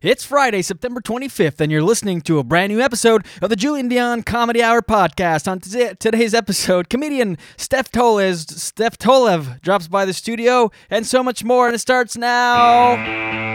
It's Friday, September 25th, and you're listening to a brand new episode of the Julian Dion Comedy Hour podcast. On today's episode, comedian Steph Tolev drops by the studio and so much more, and it starts now.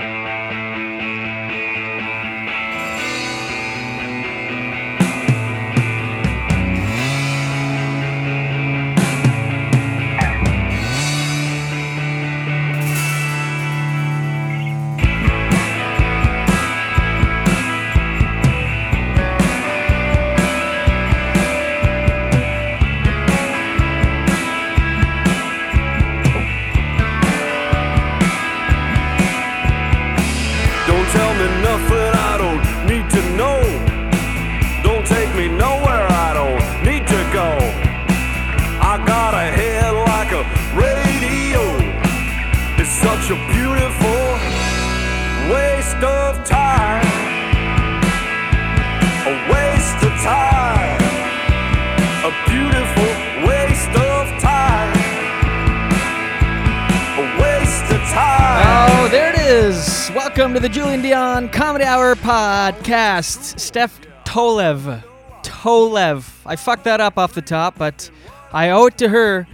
Such a beautiful waste of time, a waste of time, a beautiful waste of time, a waste of time. Oh, there it is. Welcome to the Julian Dion Comedy Hour podcast. Steph Tolev. I fucked that up off the top, but I owe it to her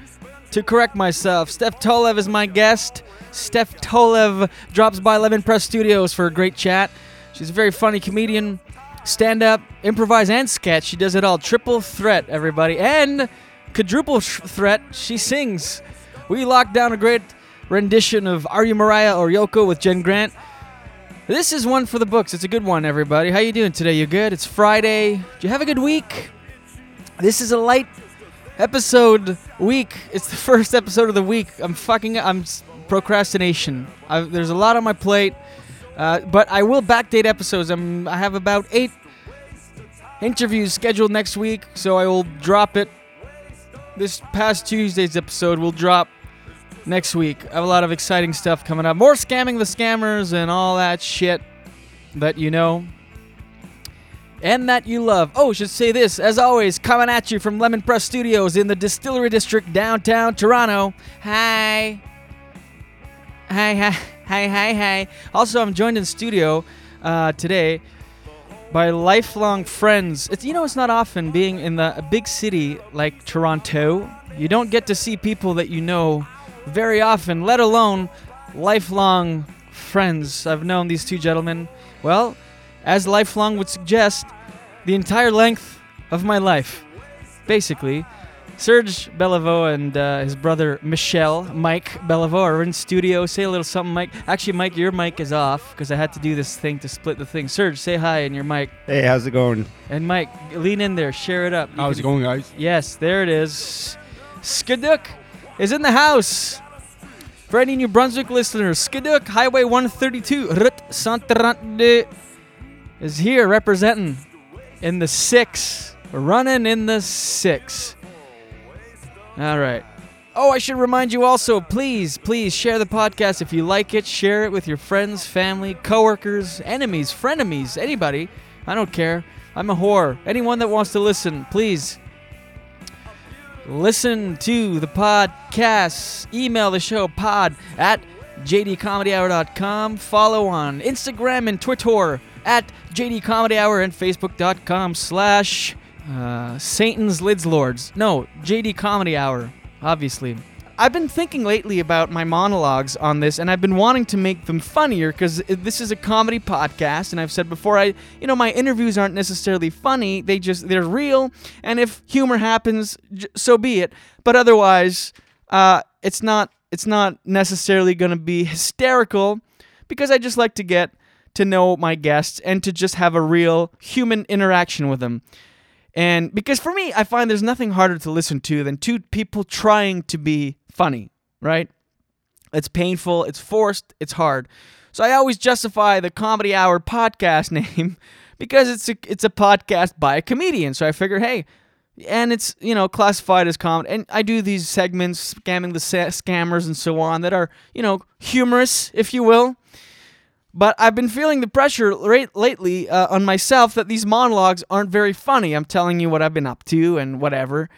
to correct myself. Steph Tolev is my guest. Steph Tolev drops by Lemon Press Studios for a great chat. She's a very funny comedian, stand-up, improvise, and sketch. She does it all. Triple threat, everybody. And quadruple threat, she sings. We locked down a great rendition of Are You Mariah or Yoko with Jen Grant. This is one for the books. It's a good one, everybody. How you doing today? You good? It's Friday. Do you have a good week? This is a light episode week. It's the first episode of the week. I'm procrastination. There's a lot on my plate, but I will backdate episodes. I have about 8 interviews scheduled next week, so I will drop it. This past Tuesday's episode will drop next week. I have a lot of exciting stuff coming up. More scamming the scammers and all that shit that you know and that you love. Oh, I should say this, as always, coming at you from Lemon Press Studios in the Distillery District, downtown Toronto. Hi. Also, I'm joined in studio today by lifelong friends. It's not often being in a big city like Toronto. You don't get to see people that you know very often, let alone lifelong friends. I've known these two gentlemen, well, as lifelong would suggest, the entire length of my life, basically. Serge Beliveau and his brother Michel Mike Beliveau are in studio. Say a little something, Mike. Actually, Mike, your mic is off because I had to do this thing to split the thing. Serge, say hi in your mic. Hey, how's it going? And Mike, lean in there. Share it up. How's it going, guys? Yes, there it is. Skidook is in the house. For any New Brunswick listeners, Skidook, Highway 132, Rut st. André is here representing in the 6. Running in the 6. All right. Oh, I should remind you also, please share the podcast if you like it. Share it with your friends, family, coworkers, enemies, frenemies, anybody. I don't care. I'm a whore. Anyone that wants to listen, please listen to the podcast. Email the show, pod@jdcomedyhour.com. Follow on Instagram and Twitter @jdcomedyhour and facebook.com/ Satan's Lids Lords. No, JD Comedy Hour, obviously. I've been thinking lately about my monologues on this, and I've been wanting to make them funnier because this is a comedy podcast, and I've said before, my interviews aren't necessarily funny. They're real, and if humor happens, so be it. But otherwise, it's not necessarily going to be hysterical because I just like to get to know my guests and to just have a real human interaction with them. And because for me, I find there's nothing harder to listen to than two people trying to be funny, right? It's painful, it's forced, it's hard. So I always justify the Comedy Hour podcast name because it's a podcast by a comedian. So I figure, hey, and it's, classified as comedy. And I do these segments, scamming the scammers and so on, that are, humorous, if you will. But I've been feeling the pressure lately on myself that these monologues aren't very funny. I'm telling you what I've been up to and whatever.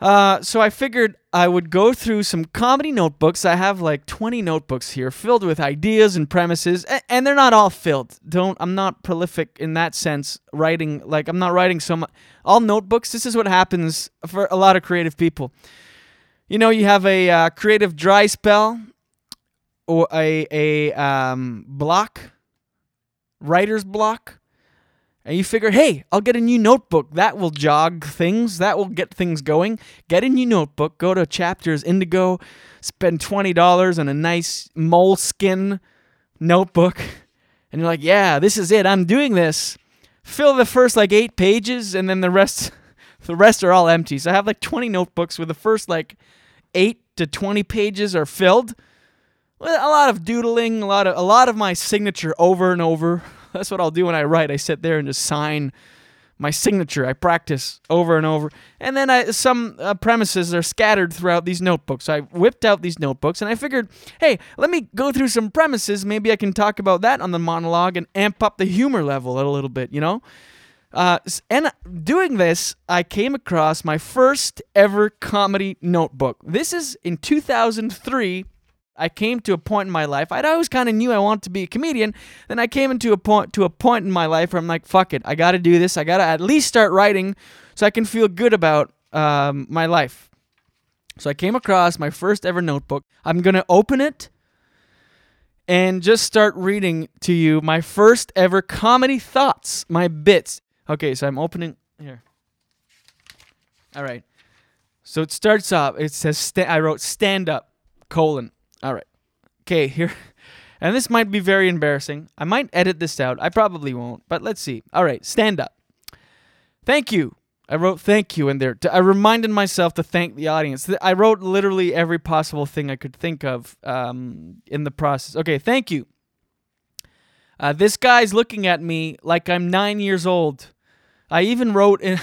So I figured I would go through some comedy notebooks. I have like 20 notebooks here filled with ideas and premises, and they're not all filled. I'm not prolific in that sense, writing, like I'm not writing so much. All notebooks, this is what happens for a lot of creative people. You know, you have a creative dry spell or a block, writer's block. And you figure, hey, I'll get a new notebook. That will jog things. That will get things going. Get a new notebook. Go to Chapters Indigo. Spend $20 on a nice moleskin notebook. And you're like, yeah, this is it. I'm doing this. Fill the first, 8 pages, and then the rest are all empty. So I have, 20 notebooks where the first, 8 to 20 pages are filled. With a lot of doodling, a lot of my signature over and over. That's what I'll do when I write. I sit there and just sign my signature. I practice over and over. And then some premises are scattered throughout these notebooks. So I whipped out these notebooks, and I figured, hey, let me go through some premises. Maybe I can talk about that on the monologue and amp up the humor level a little bit, you know? And doing this, I came across my first ever comedy notebook. This is in 2003. I came to a point in my life. I'd always kind of knew I wanted to be a comedian. Then I came into a point in my life where I'm like, fuck it, I got to do this. I got to at least start writing so I can feel good about my life. So I came across my first ever notebook. I'm going to open it and just start reading to you my first ever comedy thoughts, my bits. Okay, so I'm opening here. All right. So it starts off. It says, I wrote stand up, colon. All right. Okay, here. And this might be very embarrassing. I might edit this out. I probably won't, but let's see. All right, stand up. Thank you. I wrote thank you in there. I reminded myself to thank the audience. I wrote literally every possible thing I could think of in the process. Okay, thank you. This guy's looking at me like I'm 9 years old. I even wrote in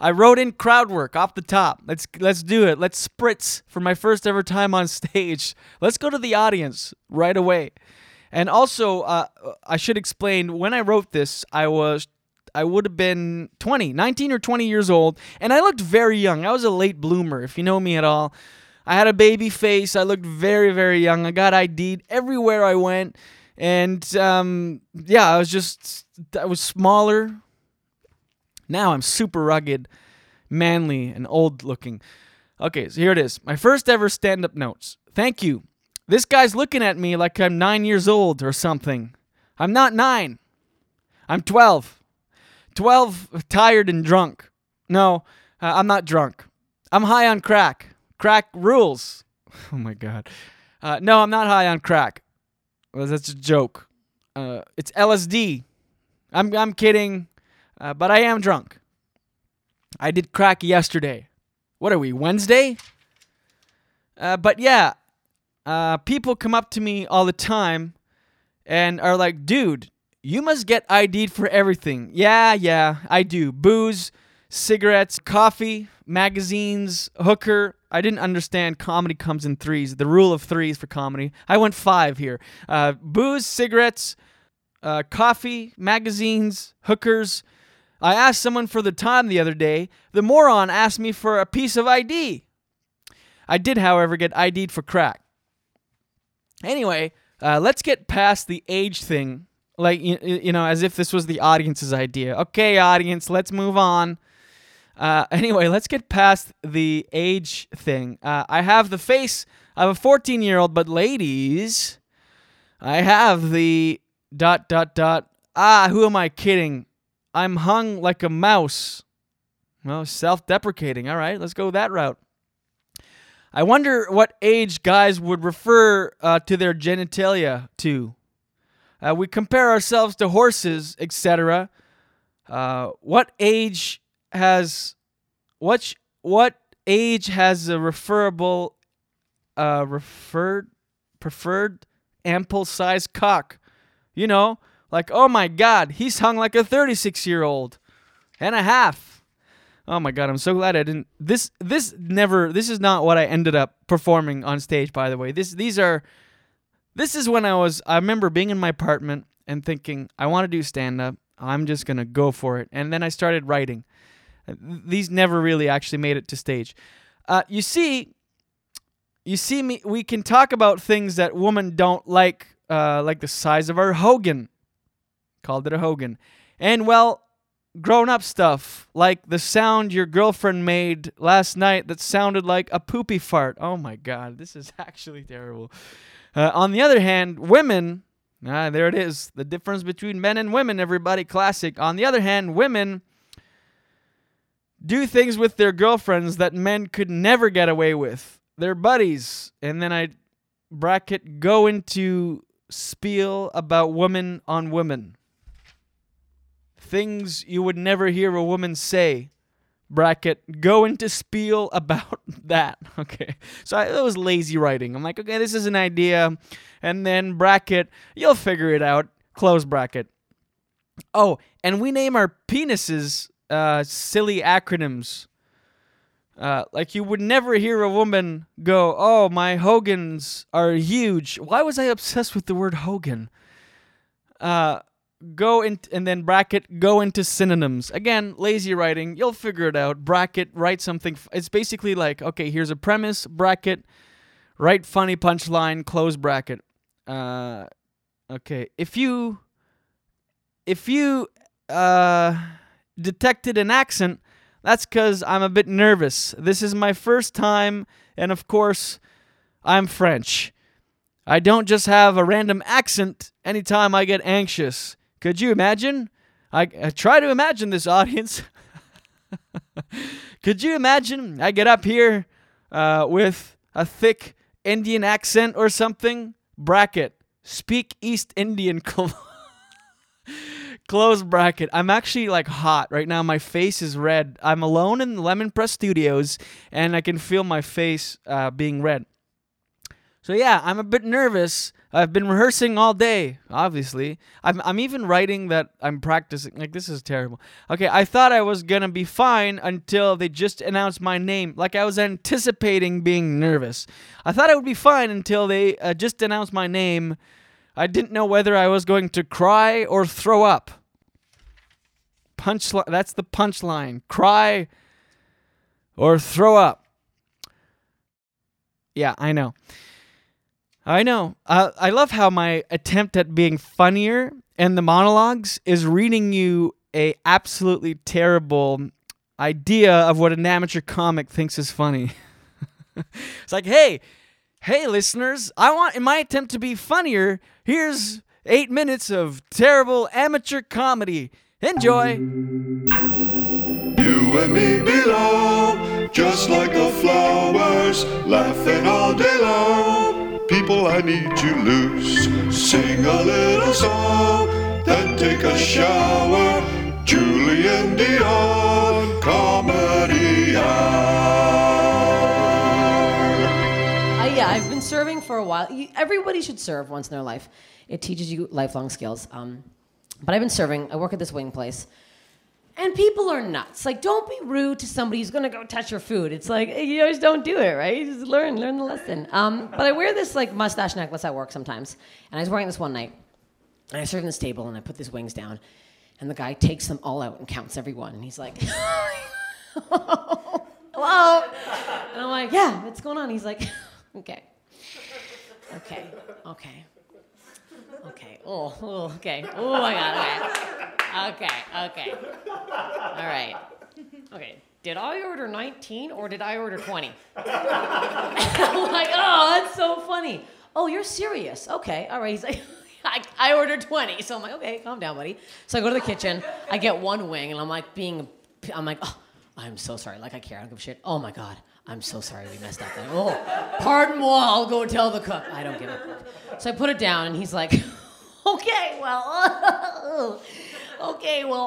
I wrote in crowd work off the top. Let's do it. Let's spritz for my first ever time on stage. Let's go to the audience right away. And also, I should explain, when I wrote this, I would have been 19 or 20 years old, and I looked very young. I was a late bloomer, if you know me at all. I had a baby face. I looked very, very young. I got ID'd everywhere I went. And I was smaller. Now I'm super rugged, manly, and old-looking. Okay, so here it is. My first ever stand-up notes. Thank you. This guy's looking at me like I'm 9 years old or something. I'm not 9. I'm 12. 12, tired and drunk. No, I'm not drunk. I'm high on crack. Crack rules. Oh, my God. No, I'm not high on crack. Well, that's a joke. It's LSD. I'm kidding. But I am drunk. I did crack yesterday. What are we, Wednesday? People come up to me all the time and are like, dude, you must get ID'd for everything. Yeah, I do. Booze, cigarettes, coffee, magazines, hooker. I didn't understand comedy comes in threes, the rule of threes for comedy. I went 5 here. Booze, cigarettes, coffee, magazines, hookers. I asked someone for the time the other day. The moron asked me for a piece of ID. I did, however, get ID'd for crack. Anyway, let's get past the age thing. As if this was the audience's idea. Okay, audience, let's move on. Anyway, let's get past the age thing. I have the face of a 14-year-old, but ladies, I have the ... Who am I kidding? I'm hung like a mouse. Well, self-deprecating. All right, let's go that route. I wonder what age guys would refer to their genitalia to. We compare ourselves to horses, etc. What age has a referable, preferred ample-sized cock? You know, oh my God, he's hung like a 36-year-old and a half. Oh my God, I'm so glad I didn't. This is not what I ended up performing on stage, by the way. This is when I remember being in my apartment and thinking, I want to do stand-up. I'm just going to go for it. And then I started writing. These never really actually made it to stage. You see me. We can talk about things that women don't like the size of our Hogan. Called it a Hogan. And, well, grown-up stuff, like the sound your girlfriend made last night that sounded like a poopy fart. Oh, my God. This is actually terrible. On the other hand, women... there it is. The difference between men and women, everybody. Classic. On the other hand, women do things with their girlfriends that men could never get away with. They're buddies. And then I bracket go into spiel about woman on woman. Things you would never hear a woman say. Bracket go into spiel about that. Okay, so it was lazy writing. I'm like, okay, this is an idea, and then bracket you'll figure it out, close bracket. Oh, and we name our penises silly acronyms, like you would never hear a woman go, oh, my Hogans are huge. Why was I obsessed with the word Hogan? Go in, and then bracket go into synonyms. Again, lazy writing. You'll figure it out. Bracket write something. It's basically like, okay, here's a premise. Bracket write funny punchline. Close bracket. Okay, if you detected an accent, that's because I'm a bit nervous. This is my first time, and of course, I'm French. I don't just have a random accent anytime I get anxious. Could you imagine? I try to imagine this, audience. Could you imagine I get up here with a thick Indian accent or something? Bracket. Speak East Indian. Close bracket. I'm actually like hot right now. My face is red. I'm alone in the Lemon Press Studios, and I can feel my face being red. So yeah, I'm a bit nervous. I've been rehearsing all day, obviously. I'm even writing that I'm practicing. Like, this is terrible. Okay, I thought I was going to be fine until they just announced my name. Like, I was anticipating being nervous. I thought I would be fine until they just announced my name. I didn't know whether I was going to cry or throw up. Punchline. That's the punchline. Cry or throw up. Yeah, I know. I know. I love how my attempt at being funnier and the monologues is reading you a absolutely terrible idea of what an amateur comic thinks is funny. It's like, hey, listeners, in my attempt to be funnier, here's 8 minutes of terrible amateur comedy. Enjoy. You and me belong, just like the flowers, laughing all day long. People I need to lose, sing a little song, then take a shower, Julian Dion, Comedy Hour. Yeah, I've been serving for a while. Everybody should serve once in their life. It teaches you lifelong skills. But I've been serving. I work at this wing place. And people are nuts. Like, don't be rude to somebody who's going to go touch your food. It's like, you always don't do it, right? Just learn the lesson. But I wear this, like, mustache necklace at work sometimes. And I was wearing this one night. And I served in this table, and I put these wings down. And the guy takes them all out and counts every one. And he's like, hello? And I'm like, yeah, what's going on? He's like, okay. Okay. Oh, my God, okay. Okay. All right. Okay. Did I order 19 or did I order 20? I'm like, oh, that's so funny. Oh, you're serious. Okay. All right. He's like, I ordered 20. So I'm like, okay, calm down, buddy. So I go to the kitchen. I get one wing, and I'm like, oh, I'm so sorry. Like, I care. I don't give a shit. Oh, my God. I'm so sorry we messed up. Like, oh, pardon moi. I'll go tell the cook. I don't give a fuck. So I put it down, and he's like, okay, well,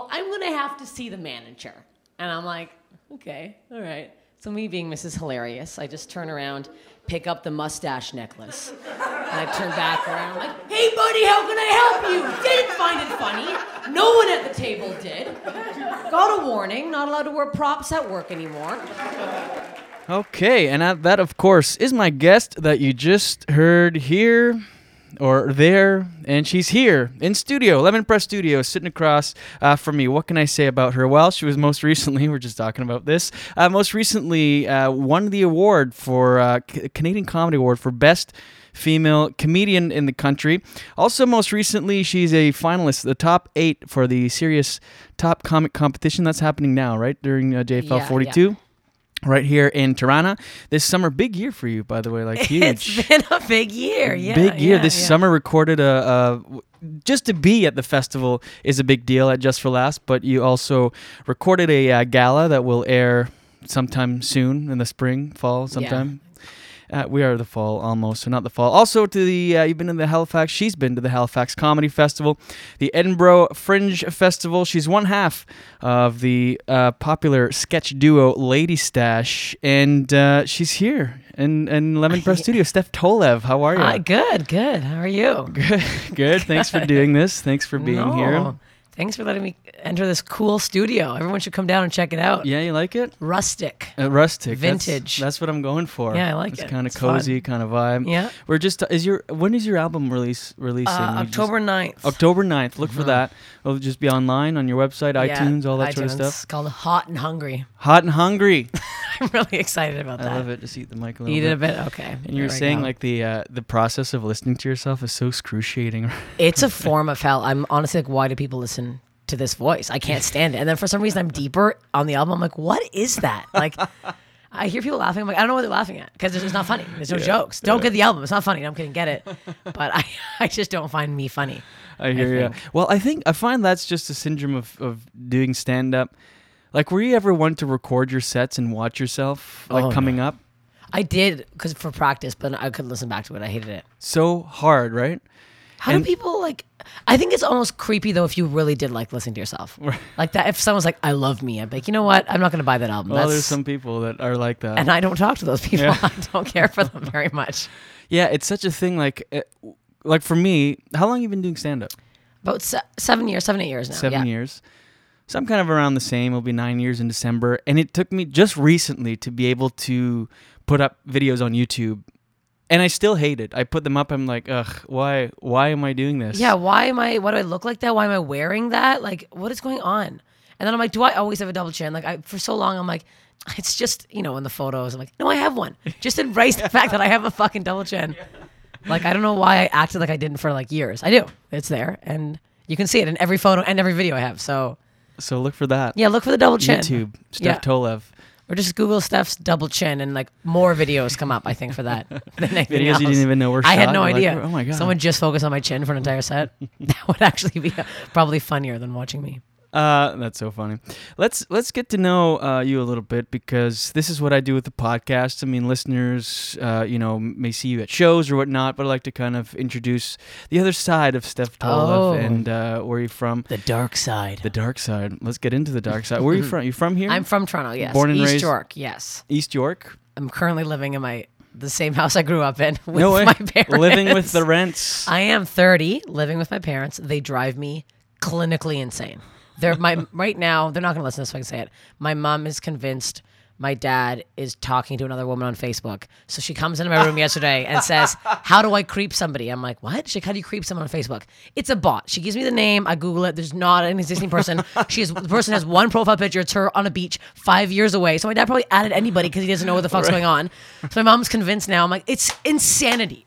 I'm going to have to see the manager. And I'm like, okay, all right. So me being Mrs. Hilarious, I just turn around, pick up the mustache necklace. And I turn back around, I'm like, hey, buddy, how can I help you? Didn't find it funny. No one at the table did. Got a warning, not allowed to wear props at work anymore. Okay, and that, of course, is my guest that you just heard here. or there, and she's here in studio, Lemon Press Studios, sitting across from me. What can I say about her? Well, she was most recently, we're just talking about this, won the award for Canadian Comedy Award for Best Female Comedian in the country. Also, most recently, she's a finalist, the top 8 for the Sirius Top Comic Competition. That's happening now, right, during JFL 42? Yeah. Right here in Toronto this summer. Big year for you, by the way, like huge. It's been a big year, yeah. Big year. This summer recorded just to be at the festival is a big deal at Just for Laughs, but you also recorded a gala that will air sometime soon in the spring, fall sometime. Yeah. We are the fall almost, so not the fall. Also, to the you've been to the Halifax. She's been to the Halifax Comedy Festival, the Edinburgh Fringe Festival. She's one half of the popular sketch duo Lady Stash, and she's here in Lemon Press Studio. Steph Tolev, how are you? Good. How are you? Good. Thanks for doing this. Thanks for being here. Thanks for letting me enter this cool studio. Everyone should come down and check it out. Yeah, you like it? Rustic. Vintage. That's what I'm going for. Yeah, I like it. It's kind of cozy, kind of vibe. Yeah. We're just when is your album releasing? October 9th. October 9th. Look for that. It'll just be online on your website, iTunes, all that sort of stuff. It's called Hot and Hungry. Hot and Hungry. I'm really excited about that. I love it. Just eat the mic a little bit. Okay. And you were saying like the process of listening to yourself is so excruciating. It's a form of hell. I'm honestly like, why do people listen to this voice? I can't stand it. And then for some reason I'm deeper on the album. I'm like, what is that? Like, I hear people laughing. I'm like, I don't know what they're laughing at because it's just not funny. There's no jokes. Don't get the album. It's not funny. I'm kidding. Get it. But I just don't find me funny. I hear you. Well, I find that's just a syndrome of doing stand-up. Like, were you ever one to record your sets and watch yourself coming up? I did because for practice, but I couldn't listen back to it. I hated it. So hard, right? Do people like... I think it's almost creepy though if you really did like listening to yourself. Like that, if someone's like, I love me, I'd be like, you know what? I'm not going to buy that album. Well, there's some people that are like that. And I don't talk to those people. Yeah. I don't care for them very much. Yeah, it's such a thing like for me, how long have you been doing stand-up? About 7 years, 8 years now. 7 years. So I'm kind of around the same. It'll be 9 years in December. And it took me just recently to be able to put up videos on YouTube. And I still hate it. I put them up. I'm like, ugh, why am I doing this? Yeah, why do I look like that? Why am I wearing that? Like, what is going on? And then I'm like, do I always have a double chin? Like, for so long, I'm like, it's just, in the photos. I'm like, no, I have one. Just embrace the fact that I have a fucking double chin. Yeah. Like, I don't know why I acted like I didn't for like years. I do. It's there. And you can see it in every photo and every video I have. So look for that. Yeah, look for the double chin. YouTube, Steph Tolev. Or just Google Steph's double chin and like more videos come up, I think, for that. Videos you didn't even know were shot. I had no idea. Like, oh my God. Someone just focused on my chin for an entire set. That would actually be probably funnier than watching me. That's so funny. Let's get to know you a little bit because this is what I do with the podcast. I mean, listeners, may see you at shows or whatnot, but I like to kind of introduce the other side of Steph Tolev and where you're from. The dark side. The dark side. Let's get into the dark side. Where are you from? You from here? I'm from Toronto. Yes. Born and raised. East York. Yes. East York. I'm currently living in the same house I grew up in with my parents. Living with the rents. I am 30, living with my parents. They drive me clinically insane. Right now, they're not going to listen to this, so I can say it. My mom is convinced my dad is talking to another woman on Facebook. So she comes into my room yesterday and says, how do I creep somebody? I'm like, what? She's like, how do you creep someone on Facebook? It's a bot. She gives me the name. I Google it. There's not an existing person. The person has one profile picture. It's her on a beach 5 years away. So my dad probably added anybody because he doesn't know what the fuck's going on. So my mom's convinced now. I'm like, it's insanity.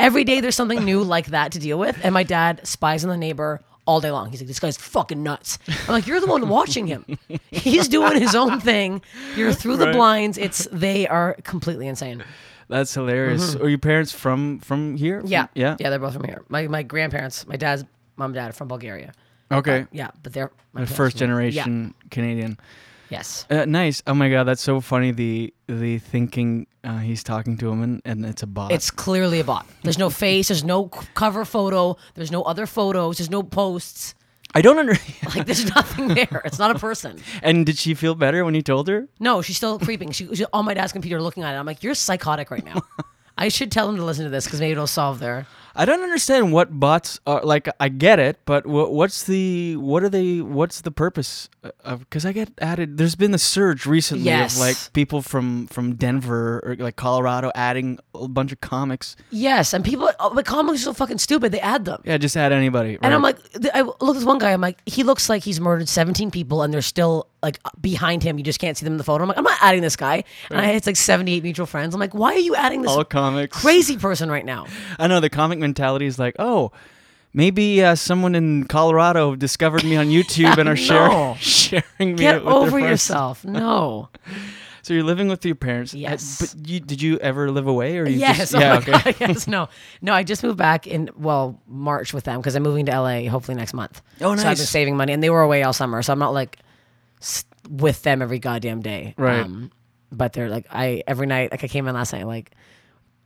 Every day there's something new like that to deal with. And my dad spies on the neighbor all day long. He's like, this guy's fucking nuts. I'm like, you're the one watching him. He's doing his own thing. You're through the blinds. They are completely insane. That's hilarious. Mm-hmm. Are your parents from here? Yeah. Yeah, they're both from here. My grandparents, my dad's mom and dad are from Bulgaria. Okay. But they're my first generation Canadian. Yes. Nice. Oh my God, that's so funny. The thinking he's talking to him and it's a bot. It's clearly a bot. There's no face. There's no cover photo. There's no other photos. There's no posts. I don't understand. Like, there's nothing there. It's not a person. And did she feel better when you told her? No, she's still creeping. She's on my dad's computer looking at it. I'm like, you're psychotic right now. I should tell him to listen to this because maybe it'll solve their I don't understand what bots are. Like, I get it, but what's the purpose of? Because I get added. There's been a surge recently of like people from Denver or like Colorado adding a bunch of comics. Yes, and people, but comics are so fucking stupid. They add them. Yeah, just add anybody. Right? And I'm like, I look at this one guy. I'm like, he looks like he's murdered 17 people, and they're still like behind him. You just can't see them in the photo. I'm like, I'm not adding this guy. And I, it's like 78 mutual friends. I'm like, why are you adding this all comics crazy person right now? I know the comic mentality is like, oh, maybe someone in Colorado discovered me on YouTube and are sharing me. Get with over yourself. No. So you're living with your parents. Yes. But did you ever live away? Or you just, God, yes. No, I just moved back in, March with them because I'm moving to LA hopefully next month. Oh, nice. So I've been saving money and they were away all summer. So I'm not like with them every goddamn day. Right. But they're like, every night, like I came in last night, like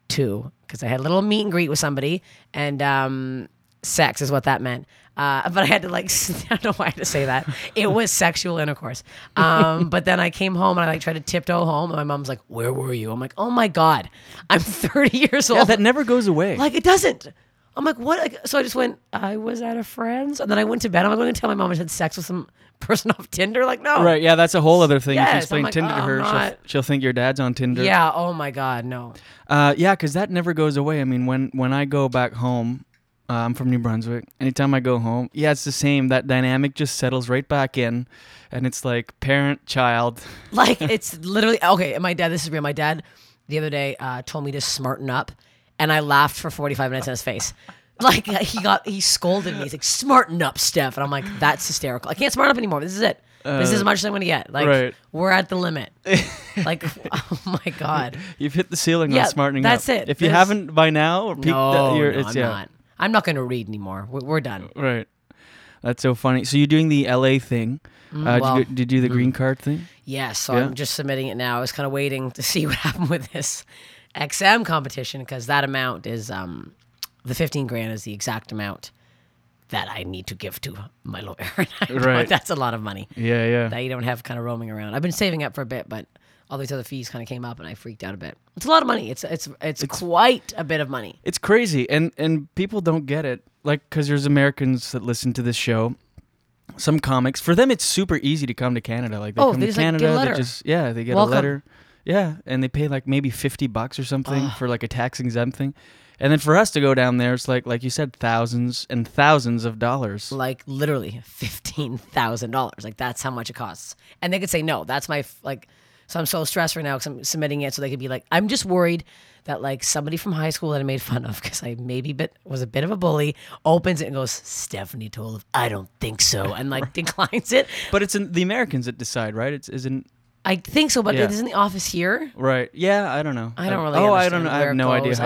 2, because I had a little meet and greet with somebody, and sex is what that meant. But I had to like, I don't know why I had to say that. It was sexual intercourse. But then I came home and I like tried to tiptoe home, and my mom's like, "Where were you?" I'm like, "Oh my God, I'm 30 years old." Yeah, that never goes away. Like it doesn't. I'm like, what? Like, so I just went, I was at a friend's, and then I went to bed. I'm like, going to tell my mom I had sex with some person off Tinder. Like, no. Right, yeah, that's a whole other thing. Yes, if you explain Tinder to her, she'll think your dad's on Tinder. Yeah, oh my God, no. Yeah, because that never goes away. I mean, when I go back home, I'm from New Brunswick, anytime I go home, yeah, it's the same. That dynamic just settles right back in, and it's like parent-child. Like, it's literally, okay, my dad, this is real. My dad, the other day, told me to smarten up. And I laughed for 45 minutes in his face. Like, he scolded me. He's like, "Smarten up, Steph." And I'm like, that's hysterical. I can't smarten up anymore. This is it. This is as much as I'm going to get. Like, We're at the limit. Like, oh my God. You've hit the ceiling on smartening up. That's it. If you haven't by now, I'm not. I'm not going to read anymore. We're done. Right. That's so funny. So you're doing the LA thing. Did you do the green card thing? Yes. Yeah, so I'm just submitting it now. I was kind of waiting to see what happened with this XM competition, because that amount is the 15 grand is the exact amount that I need to give to my lawyer. Right, that's a lot of money. Yeah. That you don't have kind of roaming around. I've been saving up for a bit, but all these other fees kind of came up, and I freaked out a bit. It's a lot of money. It's quite a bit of money. It's crazy, and people don't get it. Like, because there's Americans that listen to this show. Some comics, for them, it's super easy to come to Canada. Like they come to Canada, like, they get a letter. Yeah, and they pay like maybe $50 or something for like a tax exempt thing. And then for us to go down there, it's like you said, thousands and thousands of dollars. Like literally $15,000. Like that's how much it costs. And they could say, no, that's my, like, so I'm so stressed right now because I'm submitting it. So they could be like, I'm just worried that like somebody from high school that I made fun of because I was a bit of a bully, opens it and goes, "Stephanie Tolev, I don't think so." And like declines it. But it's the Americans that decide, right? I think so, but it isn't the office here. Right. Yeah, I don't know. I don't really understand. I don't know. I have no idea how it works.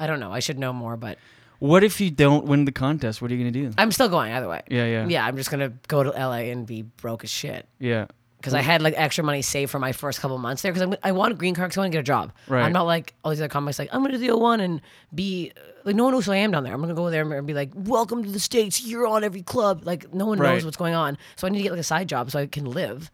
I don't know. I should know more, but... What if you don't win the contest? What are you going to do? I'm still going either way. Yeah. Yeah, I'm just going to go to LA and be broke as shit. Yeah. Because I had like extra money saved for my first couple months there, because I want a green card because I want to get a job. Right. I'm not like all these other comics like, I'm going to do the O1 and be... Like, no one knows who I am down there. I'm going to go there and be like, "Welcome to the States. You're on every club." Like, no one knows what's going on. So I need to get like a side job so I can live.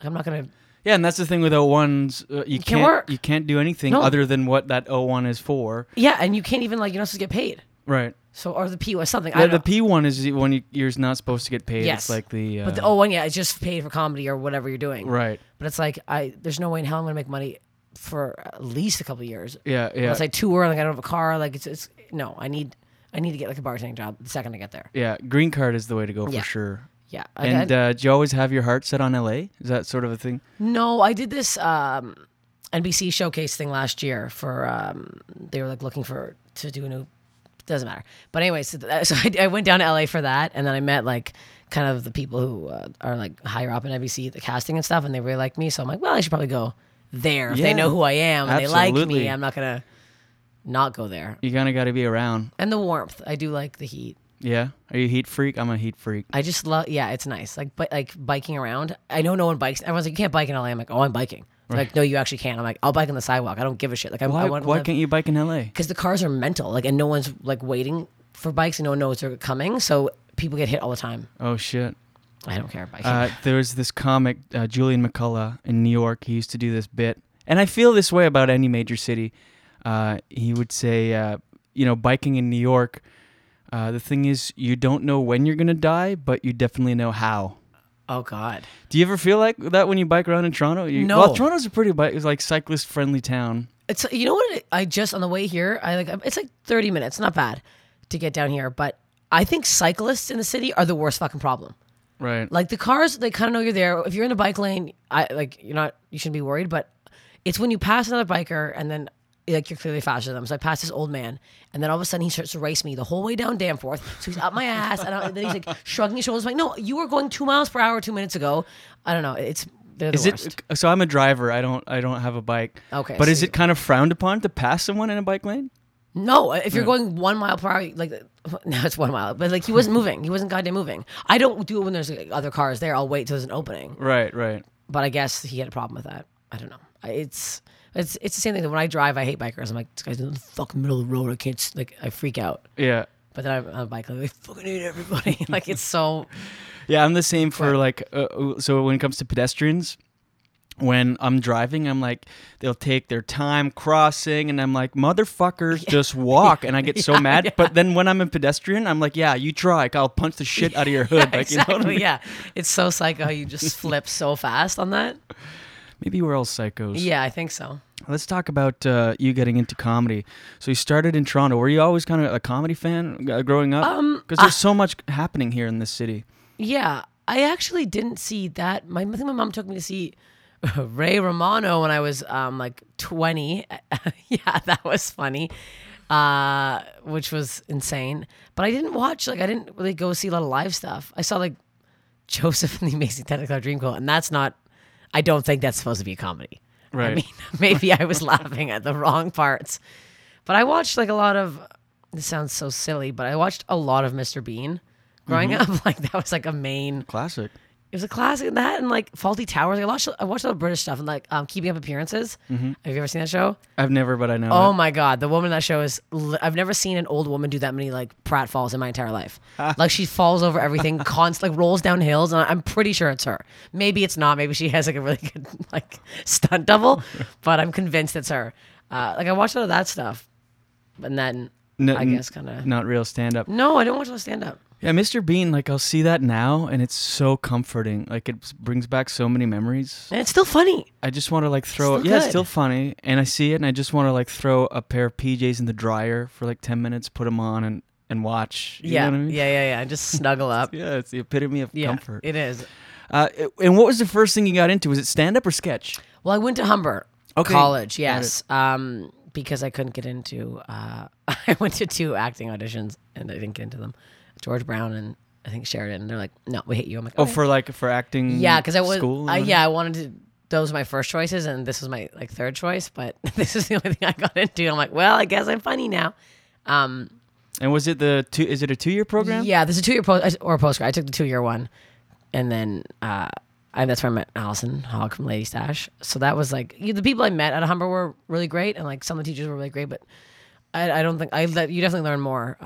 I'm not gonna. Yeah, and that's the thing with O1s. You can't work. You can't do anything other than what that O1 is for. Yeah, and you can't even like you're not supposed to get paid. Right. So or the P1 something. Yeah, the P1 is when you're not supposed to get paid. Yes. It's like the. But the O1, it's just paid for comedy or whatever you're doing. Right. But it's like there's no way in hell I'm gonna make money for at least a couple of years. Yeah. Unless I tour, like I don't have a car, like it's no. I need to get like a bartending job the second I get there. Yeah, green card is the way to go for sure. Yeah. And do you always have your heart set on LA? Is that sort of a thing? No, I did this NBC showcase thing last year for, they were like looking to do a new, doesn't matter. But anyways, so I went down to LA for that. And then I met like kind of the people who are like higher up in NBC, the casting and stuff. And they really liked me. So I'm like, well, I should probably go there. If they know who I am and they like me, I'm not going to not go there. You kind of got to be around. And the warmth. I do like the heat. Yeah, are you a heat freak? I'm a heat freak. I just love. Yeah, it's nice. Like, but like biking around. I know no one bikes. Everyone's like, "You can't bike in LA." I'm like, "Oh, I'm biking." Right. Like, no, you actually can't. I'm like, "I'll bike on the sidewalk. I don't give a shit." Like, why can't you bike in LA? Because the cars are mental. Like, and no one's like waiting for bikes, and no one knows they're coming. So people get hit all the time. Oh shit! I don't care about biking. There was this comic Julian McCullough in New York. He used to do this bit, and I feel this way about any major city. He would say. you know, biking in New York, the thing is, you don't know when you're going to die, but you definitely know how. Oh, God. Do you ever feel like that when you bike around in Toronto? No. Well, Toronto's a pretty, like, cyclist-friendly town. It's, you know what? I just, on the way here, it's like 30 minutes, not bad to get down here, but I think cyclists in the city are the worst fucking problem. Right. Like, the cars, they kind of know you're there. If you're in a bike lane, you shouldn't be worried, but it's when you pass another biker and then, like, you're clearly faster than them. So I passed this old man, and then all of a sudden he starts to race me the whole way down Danforth. So he's up my ass, and then he's like shrugging his shoulders, like, "No, you were going 2 miles per hour 2 minutes ago." I don't know. Is it the worst. So I'm a driver. I don't have a bike. Okay. But so is it kind of frowned upon to pass someone in a bike lane? No, if you're going 1 mile per hour, like, no, it's 1 mile. But like, he wasn't moving. He wasn't goddamn moving. I don't do it when there's like other cars there. I'll wait till there's an opening. Right. But I guess he had a problem with that. I don't know. It's the same thing that when I drive, I hate bikers. I'm like, this guy's in the fucking middle of the road. I can't, like, I freak out. Yeah. But then I'm on a bike, like, I fucking hate everybody. Like, it's so. Yeah, I'm the same for so when it comes to pedestrians, when I'm driving, I'm like, they'll take their time crossing, and I'm like, motherfuckers, just walk. And I get so mad. Yeah. But then when I'm a pedestrian, I'm like, yeah, you try. Like, I'll punch the shit out of your hood. Like, exactly, you know what I mean? Yeah. It's so psycho. You just flip so fast on that. Maybe we're all psychos. Yeah, I think so. Let's talk about you getting into comedy. So you started in Toronto. Were you always kind of a comedy fan growing up? Because there's so much happening here in this city. Yeah, I actually didn't see that. I think my mom took me to see Ray Romano when I was like 20. Yeah, that was funny, which was insane. But I didn't watch, like, I didn't really go see a lot of live stuff. I saw like Joseph and the Amazing Technicolor Dreamcoat, and that's not... I don't think that's supposed to be a comedy. Right. I mean, maybe I was laughing at the wrong parts. But I watched like a lot of, this sounds so silly, but I watched a lot of Mr. Bean growing up. Like, that was like a main... Classic. It was a classic. And that, and like Faulty Towers. I watched a lot of British stuff, and like Keeping Up Appearances. Mm-hmm. Have you ever seen that show? I've never, but I know. Oh, my God. The woman in that show is... I've never seen an old woman do that many like pratfalls in my entire life. Like, she falls over everything, like rolls down hills, and I'm pretty sure it's her. Maybe it's not. Maybe she has like a really good like stunt double, but I'm convinced it's her. Like, I watched a lot of that stuff. And then I guess kind of... Not real stand-up. No, I don't watch a lot of stand-up. Yeah, Mr. Bean, like, I'll see that now, and it's so comforting. Like, it brings back so many memories. And it's still funny. I just want to, like, throw... It's it's still funny. And I see it, and I just want to, like, throw a pair of PJs in the dryer for, like, 10 minutes, put them on, and watch. You know what I mean? Yeah. And just snuggle up. Yeah, it's the epitome of comfort. It is. And what was the first thing you got into? Was it stand-up or sketch? Well, I went to Humber College, yes. Because I couldn't get into... I went to 2 acting auditions, and I didn't get into them. George Brown and I think Sheridan, and they're like, "No, we hate you." I'm like, "Oh, for acting." Yeah, because I was school. I wanted to. Those were my first choices, and this was my like third choice. But this is the only thing I got into. I'm like, well, I guess I'm funny now. And was it Is it a 2-year program? Yeah, there's a 2-year or postgrad. I took the 2-year one, and then that's where I met Allison Hogg from Lady Stash. So that was like the people I met at Humber were really great, and like some of the teachers were really great. But I don't think you definitely learn more.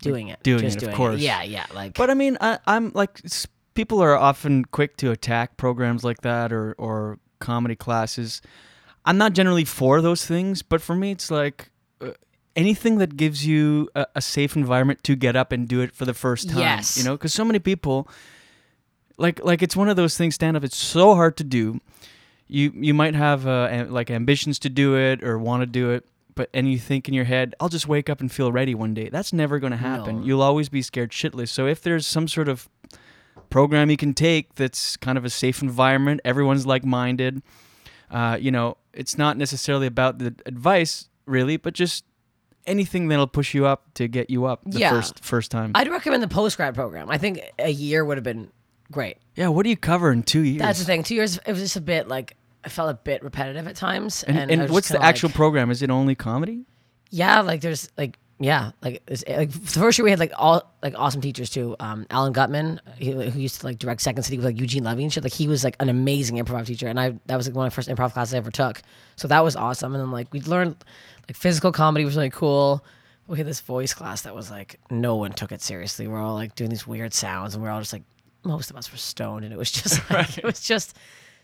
Doing it, of course. Yeah. Like, but I mean, I'm like, people are often quick to attack programs like that or comedy classes. I'm not generally for those things, but for me, it's like anything that gives you a safe environment to get up and do it for the first time. Yes, you know, because so many people, like it's one of those things. Stand up, it's so hard to do. You might have like ambitions to do it or want to do it. And you think in your head, I'll just wake up and feel ready one day. That's never going to happen. No. You'll always be scared shitless. So if there's some sort of program you can take that's kind of a safe environment, everyone's like-minded, you know, it's not necessarily about the advice, really, but just anything that'll push you up to get you up the first time. I'd recommend the postgrad program. I think a year would have been great. Yeah, what do you cover in 2 years? That's the thing. 2 years, it was just a bit like... I felt a bit repetitive at times. And what's the actual program? Is it only comedy? Yeah, like there's the first year we had like all like awesome teachers too. Alan Gutman, who used to like direct Second City with like Eugene Levy and shit. Like he was like an amazing improv teacher, and that was like one of the first improv classes I ever took. So that was awesome. And then like we learned like physical comedy was really cool. We had this voice class that was like no one took it seriously. We're all like doing these weird sounds, and we're all just like most of us were stoned, and it was just like, it was just.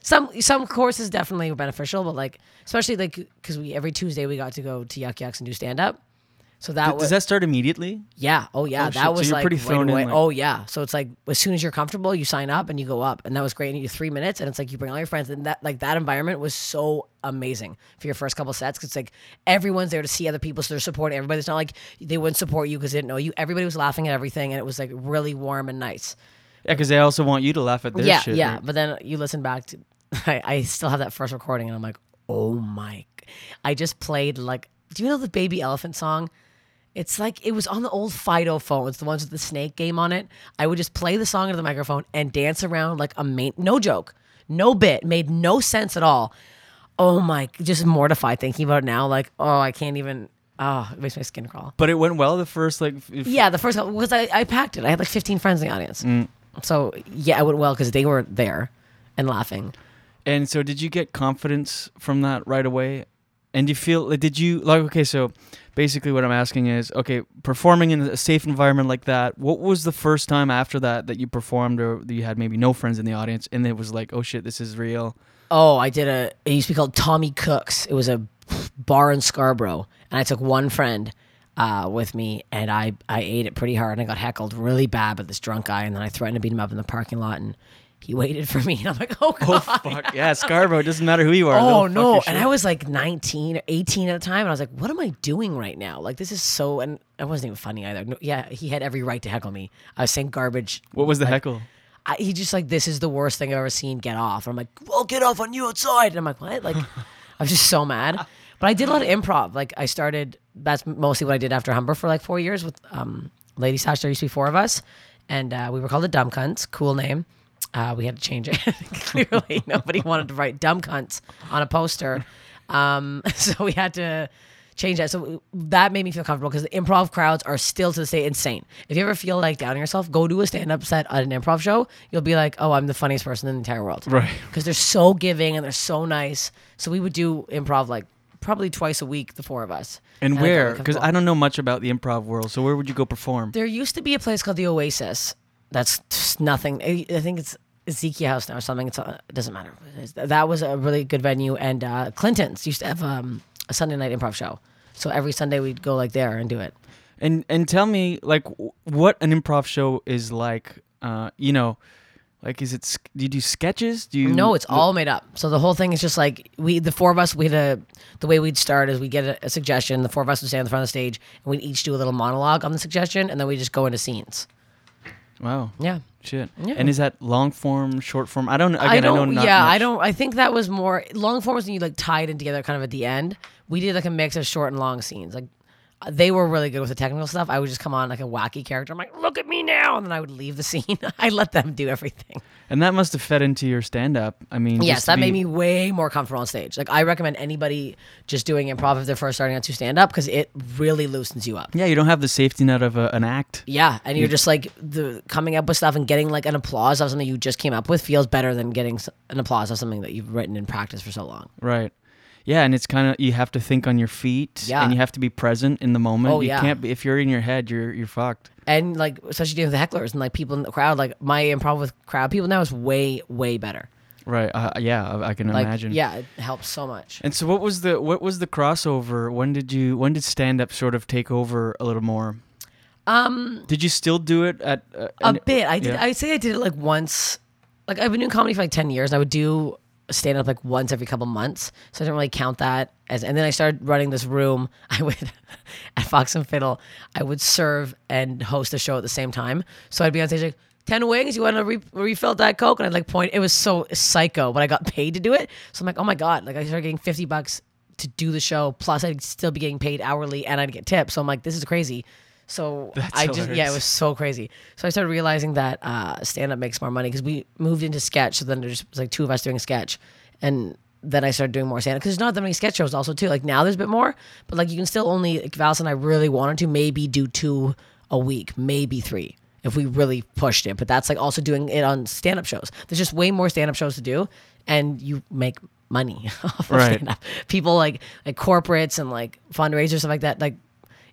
Some courses definitely were beneficial, but like especially like because every Tuesday we got to go to Yuck Yucks and do stand up, So that does that start immediately? Yeah. Oh yeah. Oh, that was so pretty thrown right away. Oh yeah. So it's like as soon as you're comfortable, you sign up and you go up, and that was great. And you 3 minutes, and it's like you bring all your friends, and that environment was so amazing for your first couple sets. Cause it's like everyone's there to see other people, so they're supporting everybody. It's not like they wouldn't support you because they didn't know you. Everybody was laughing at everything, and it was like really warm and nice. Yeah, because they also want you to laugh at their shit. Yeah, right? But then you listen back to, I still have that first recording, and I'm like, oh my, I just played like, do you know the Baby Elephant song? It's like, it was on the old Fido phones, the ones with the snake game on it. I would just play the song into the microphone and dance around like a main, no joke, no bit, made no sense at all. Oh my, just mortified thinking about it now. Like, oh, I can't even, oh, it makes my skin crawl. But it went well the first, like. Yeah, the first, because I packed it. I had like 15 friends in the audience. Mm. So yeah, it went well because they were there and laughing. And so did you get confidence from that right away? And do you feel, like, did you, like, okay, so basically what I'm asking is, okay, performing in a safe environment like that, what was the first time after that that you performed or that you had maybe no friends in the audience and it was like, oh shit, this is real? Oh, I did it used to be called Tommy Cook's. It was a bar in Scarborough, and I took one friend with me, and I ate it pretty hard, and I got heckled really bad by this drunk guy, and then I threatened to beat him up in the parking lot, and he waited for me, and I'm like, oh, God. Oh, fuck. Yeah, Scarborough, it doesn't matter who you are. Oh, no. And I was like 19 or 18 at the time, and I was like, what am I doing right now? Like, this is so, and it wasn't even funny either. No, yeah, he had every right to heckle me. I was saying garbage. What was the heckle? He just like, this is the worst thing I've ever seen. Get off. And I'm like, well, get off on you outside. And I'm like, what? Like, I was just so mad. But I did a lot of improv. Like, I started, that's mostly what I did after Humber for like 4 years with Lady Stash. There used to be four of us, and we were called the Dumb Cunts. Cool name. We had to change it. Clearly, nobody wanted to write dumb cunts on a poster. So we had to change that. So that made me feel comfortable because the improv crowds are still to this day insane. If you ever feel like doubting yourself, go do a stand-up set at an improv show. You'll be like, oh, I'm the funniest person in the entire world. Right. Because they're so giving and they're so nice. So we would do improv like probably twice a week, the four of us. And where? Because I don't know much about the improv world. So where would you go perform? There used to be a place called the Oasis. That's just nothing. I think it's Ezekiel House now or something. It doesn't matter. That was a really good venue. And Clinton's used to have a Sunday night improv show. So every Sunday we'd go like there and do it. And tell me like what an improv show is like. You know, like is it? Do you do sketches? Do you? No, it's all made up. So the whole thing is just like the four of us. We had the way we'd start is we get a suggestion. The four of us would stand in the front of the stage and we'd each do a little monologue on the suggestion, and then we just go into scenes. Wow. Yeah. Shit. Yeah. And is that long form, short form? I don't know. Again, I know not yeah, much. I don't. I think that was more long form was when you like tied in together kind of at the end. We did like a mix of short and long scenes. Like they were really good with the technical stuff. I would just come on like a wacky character. I'm like, look at me now, and then I would leave the scene. I let them do everything. And that must have fed into your stand up. I mean, yes, that made me way more comfortable on stage. Like I recommend anybody just doing improv if they're first starting out to stand up because it really loosens you up. Yeah, you don't have the safety net of an act. Yeah, and you're just like coming up with stuff and getting like an applause of something you just came up with feels better than getting an applause of something that you've written in practice for so long. Right. Yeah, and it's kind of you have to think on your feet, and you have to be present in the moment. Oh, you can't be, if you're in your head, you're fucked. And like, especially dealing with hecklers and like people in the crowd, like my improv with crowd people now is way, way better. Right? I can imagine. Yeah, it helps so much. And so, what was the crossover? When did stand up sort of take over a little more? Did you still do it at a bit? I did. Yeah. I'd say I did it like once. Like I've been doing comedy for like 10 years, and I would do stand up like once every couple months, so I didn't really count that as. And then I started running this room. I would at Fox and Fiddle, I would serve and host a show at the same time. So I'd be on stage like 10 wings. You want to refill that Coke? And I'd like point. It was so psycho, but I got paid to do it. So I'm like, oh my god! Like I started getting $50 to do the show. Plus I'd still be getting paid hourly and I'd get tips. So I'm like, this is crazy. So that's I hilarious. Just yeah, it was so crazy. So I started realizing that stand up makes more money because we moved into sketch. So then there's like two of us doing sketch, and then I started doing more stand up because there's not that many sketch shows also too. Like now there's a bit more, but like you can still only like, if Allison and I really wanted to maybe do two a week, maybe three if we really pushed it. But that's like also doing it on stand up shows. There's just way more stand up shows to do, and you make money off of stand up. People like corporates and like fundraisers stuff like that like.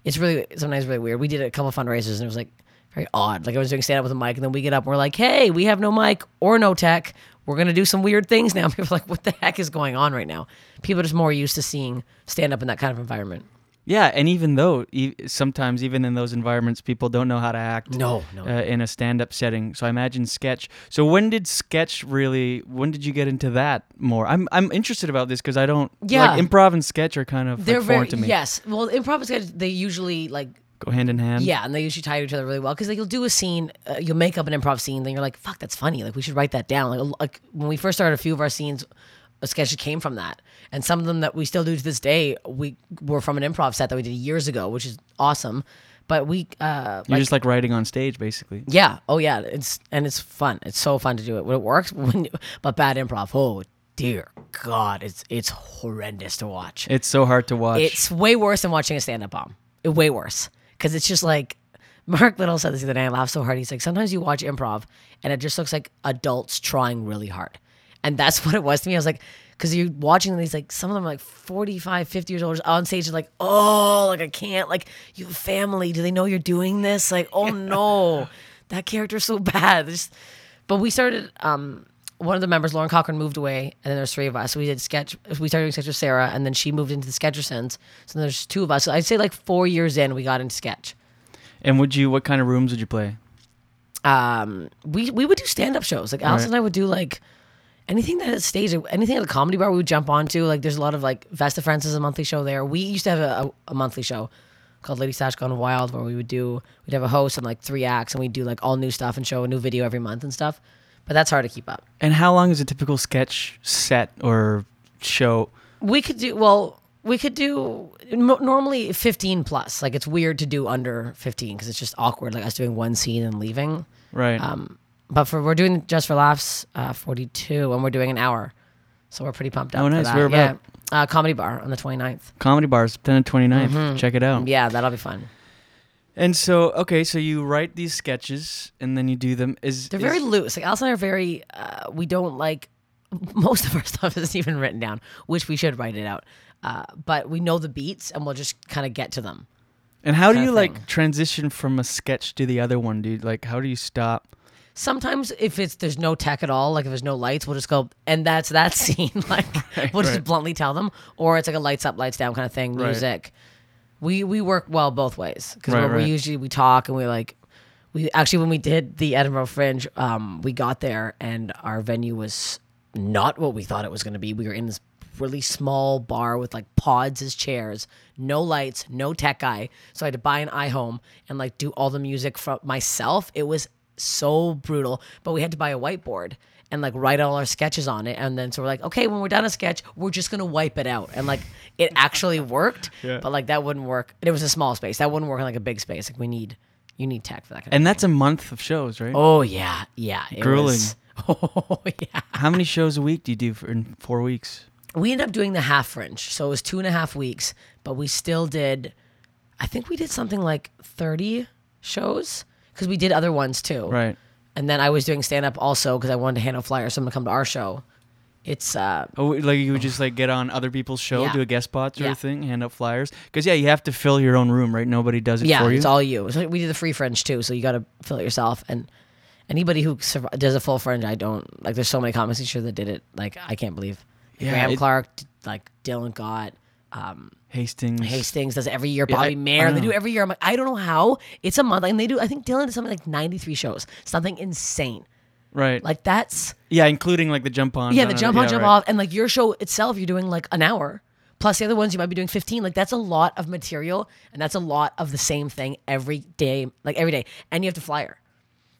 It's really sometimes really weird. We did a couple of fundraisers and it was like very odd. Like I was doing stand up with a mic and then we get up and we're like, hey, we have no mic or no tech. We're gonna do some weird things now. People are like, what the heck is going on right now? People are just more used to seeing stand up in that kind of environment. Yeah, and even though sometimes even in those environments, people don't know how to act. No. In a stand-up setting. So I imagine sketch. So when did you get into that more? I'm interested about this because I don't. Yeah. Like improv and sketch are kind of foreign to me. Yes, well, improv and sketch they usually like. Go hand in hand. Yeah, and they usually tie to each other really well because like, you'll do a scene, you'll make up an improv scene, then you're like, "Fuck, that's funny. Like we should write that down." Like when we first started, a few of our scenes, sketches came from that, and some of them that we still do to this day, we were from an improv set that we did years ago, which is awesome. But we you're just like writing on stage, basically. Yeah. Oh yeah. It's fun. It's so fun to do it when it works. But bad improv. Oh. Dear God, it's horrendous to watch. It's so hard to watch. It's way worse than watching a stand-up bomb. It's way worse. Because it's just like, Mark Little said this the other day, I laughed so hard. He's like, sometimes you watch improv and it just looks like adults trying really hard. And that's what it was to me. I was like, because you're watching these, like, some of them are like 45, 50 years old on stage. They're like, oh, like I can't, like, you have family. Do they know you're doing this? Like, oh no, that character's so bad. But we started, one of the members, Lauren Cochran, moved away, and then there's three of us. So we started doing sketch with Sarah, and then she moved into the Sketchersons. So there's two of us. So I'd say like 4 years in, we got into sketch. And what kind of rooms would you play? We would do stand-up shows. Like Allison and I would do like anything that is stage, anything at a comedy bar we would jump onto. Like there's a lot of like Vesta Friends is a monthly show there. We used to have a monthly show called Lady Stash Gone Wild where we'd have a host and like three acts, and we'd do like all new stuff and show a new video every month and stuff. But that's hard to keep up. And how long is a typical sketch set or show? We could do normally 15 plus. Like, it's weird to do under 15 because it's just awkward, like us doing one scene and leaving. Right. We're doing Just for Laughs 42, and we're doing an hour. So we're pretty pumped up for that. We're about? Yeah. Comedy Bar on the 29th. Comedy Bar, September 29th. Mm-hmm. Check it out. Yeah, that'll be fun. And so, so you write these sketches and then you do them. They're very loose. Like, Allison and I are very, we don't like, most of our stuff isn't even written down, which we should write it out. But we know the beats and we'll just kind of get to them. And how do you like transition from a sketch to the other one, dude? Like, how do you stop? Sometimes if there's no tech at all, like if there's no lights, we'll just go, and that's that scene. Like, we'll just bluntly tell them. Or it's like a lights up, lights down kind of thing, music. We work well both ways because we usually we talk and we when we did the Edinburgh Fringe, we got there and our venue was not what we thought it was going to be. We were in this really small bar with like pods as chairs, no lights, no tech guy. So I had to buy an iHome and like do all the music from myself. It was so brutal, but we had to buy a whiteboard and like write all our sketches on it. And then so we're like, okay, when we're done a sketch, we're just going to wipe it out. And like it actually worked, but like that wouldn't work. And it was a small space. That wouldn't work in like a big space. Like you need tech for that kind of thing. And that's a month of shows, right? Oh yeah. Yeah. Grueling. Oh yeah. How many shows a week do you do in 4 weeks? We ended up doing the half fringe. So it was 2.5 weeks, but we still did, I think we did something like 30 shows because we did other ones too. Right. And then I was doing stand-up also because I wanted to hand out flyers, someone to come to our show. It's... like you would just like get on other people's show, do a guest spot sort of thing, hand out flyers. Because you have to fill your own room, right? Nobody does it for you. Yeah, it's all you. So we did the free fringe too, so you got to fill it yourself. And anybody who does a full fringe, I don't... Like there's so many comics that did it. Like I can't believe. Yeah, Graham Clark, like Dylan Gott... Hastings does it every year. Bobby Mayer, they do it every year. I'm like, I don't know how. It's a month, and they do. I think Dylan did something like 93 shows. Something insane, right? Like that's including like the jump on, jump off, and like your show itself, you're doing like an hour plus the other ones. You might be doing 15. Like that's a lot of material, and that's a lot of the same thing every day, and you have to flyer.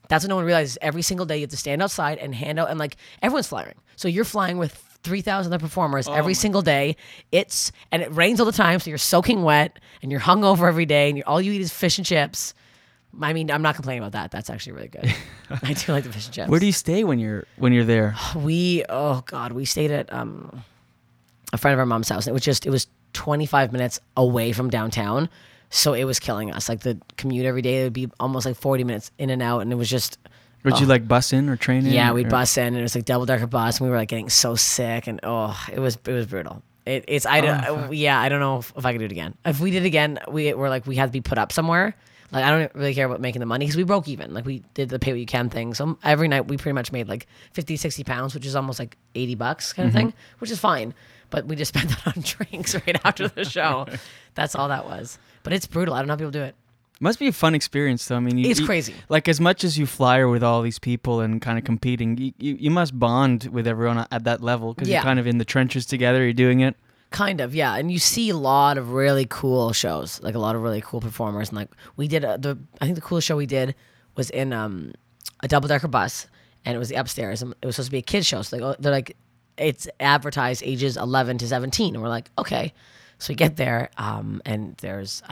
That's what no one realizes. Every single day, you have to stand outside and hand out, and like everyone's flyering, so you're flying with 3,000 other performers every single day. And it rains all the time, so you're soaking wet and you're hungover every day, and all you eat is fish and chips. I mean, I'm not complaining about that. That's actually really good. I do like the fish and chips. Where do you stay when you're there? We stayed at a friend of our mom's house. It was 25 minutes away from downtown, so it was killing us. Like the commute every day, it would be almost like 40 minutes in and out, and it was just. Would you like bus in or train in? Yeah, we'd bus in, and it was like double-decker bus, and we were like getting so sick, and it was brutal. I don't know if I could do it again. If we did it again, we were like, we had to be put up somewhere. Like, I don't really care about making the money, because we broke even. Like, we did the pay what you can thing, so every night we pretty much made like 50, 60 pounds, which is almost like $80 kind of thing, which is fine. But we just spent that on drinks right after the show. That's all that was. But it's brutal. I don't know how people do it. Must be a fun experience, though. I mean, it's crazy. Like, as much as you flyer with all these people and kind of competing, you must bond with everyone at that level because you're kind of in the trenches together. You're doing it. Kind of, yeah. And you see a lot of really cool shows, like a lot of really cool performers. And like we did, I think the coolest show we did was in a double-decker bus, and it was upstairs. And it was supposed to be a kids show, so they're like, it's advertised ages 11 to 17, and we're like, okay. So we get there, and there's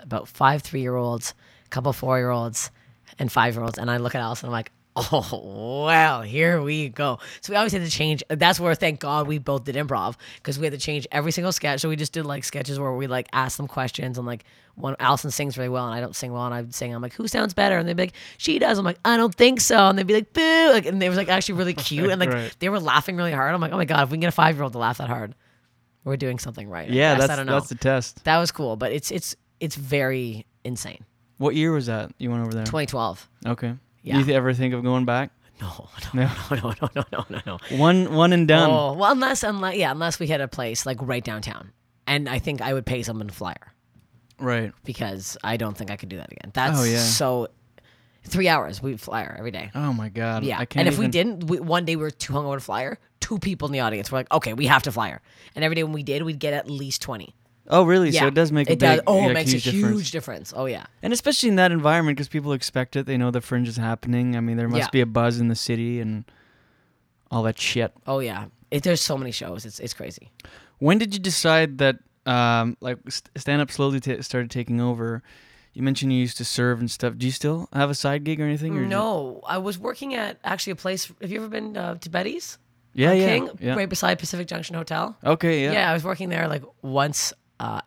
about 5 3-year-olds, a couple 4-year-olds, and 5-year-olds. And I look at Allison, and I'm like, oh, well, here we go. So we always had to change. That's where, thank God, we both did improv because we had to change every single sketch. So we just did like sketches where we like asked them questions. And like one, Allison sings really well and I don't sing well. And I'd sing, I'm like, who sounds better? And they'd be like, she does. I'm like, I don't think so. And they'd be like, boo. Like, and they were like actually really cute. And like they were laughing really hard. I'm like, oh my God, if we can get a 5-year-old to laugh that hard, we're doing something right. Yeah, I don't know. That's the test. That was cool. But it's very insane. What year was that you went over there? 2012. Okay. Yeah. You ever think of going back? No. One and done. Oh, well, unless we had a place like right downtown, and I think I would pay someone to flyer. Right. Because I don't think I could do that again. That's so. 3 hours we flyer every day. Oh my God. Yeah. One day we were too hungover to flyer. 2 people in the audience were like, okay, we have to flyer. And every day when we did, we'd get at least 20. Oh, really? Yeah. So it does make a huge difference. Oh, yeah. And especially in that environment because people expect it. They know the Fringe is happening. I mean, there must be a buzz in the city and all that shit. Oh, yeah. There's so many shows. It's crazy. When did you decide that stand-up slowly started taking over? You mentioned you used to serve and stuff. Do you still have a side gig or anything? Or no. I was working at actually a place. Have you ever been to Betty's? Yeah, yeah, King, yeah. Right beside Pacific Junction Hotel. Okay, yeah. Yeah, I was working there like once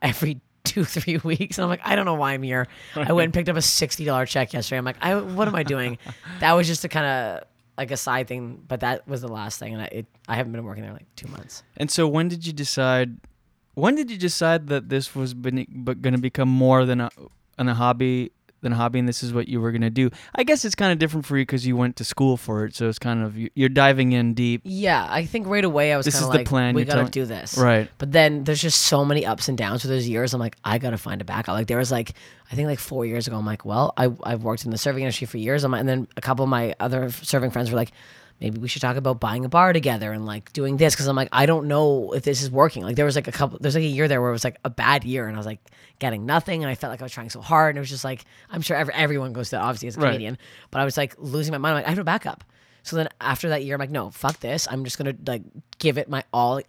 every 2-3 weeks, and I'm like, I don't know why I'm here. I went and picked up a $60 check yesterday. I'm like, what am I doing? That was just a kind of like a side thing, but that was the last thing, and I haven't been working there in like 2 months. And so, when did you decide that this was going to become more than a hobby, and this is what you were going to do? I guess it's kind of different for you because you went to school for it, so it's kind of you're diving in deep. Yeah, I think right away I was kind of like, we got to do this. Right. But then there's just so many ups and downs for those years. I'm like, I got to find a backup. Like there was like, I think like 4 years ago, I'm like, well, I've worked in the serving industry for years. And then a couple of my other serving friends were like, maybe we should talk about buying a bar together and like doing this. Cause I'm like, I don't know if this is working. Like there's like a year there where it was like a bad year and I was like getting nothing. And I felt like I was trying so hard. And it was just like, I'm sure everyone goes to that obviously as a comedian, but I was like losing my mind. I'm like, I have to back up. So then after that year, I'm like, no, fuck this. I'm just going to like give it my all,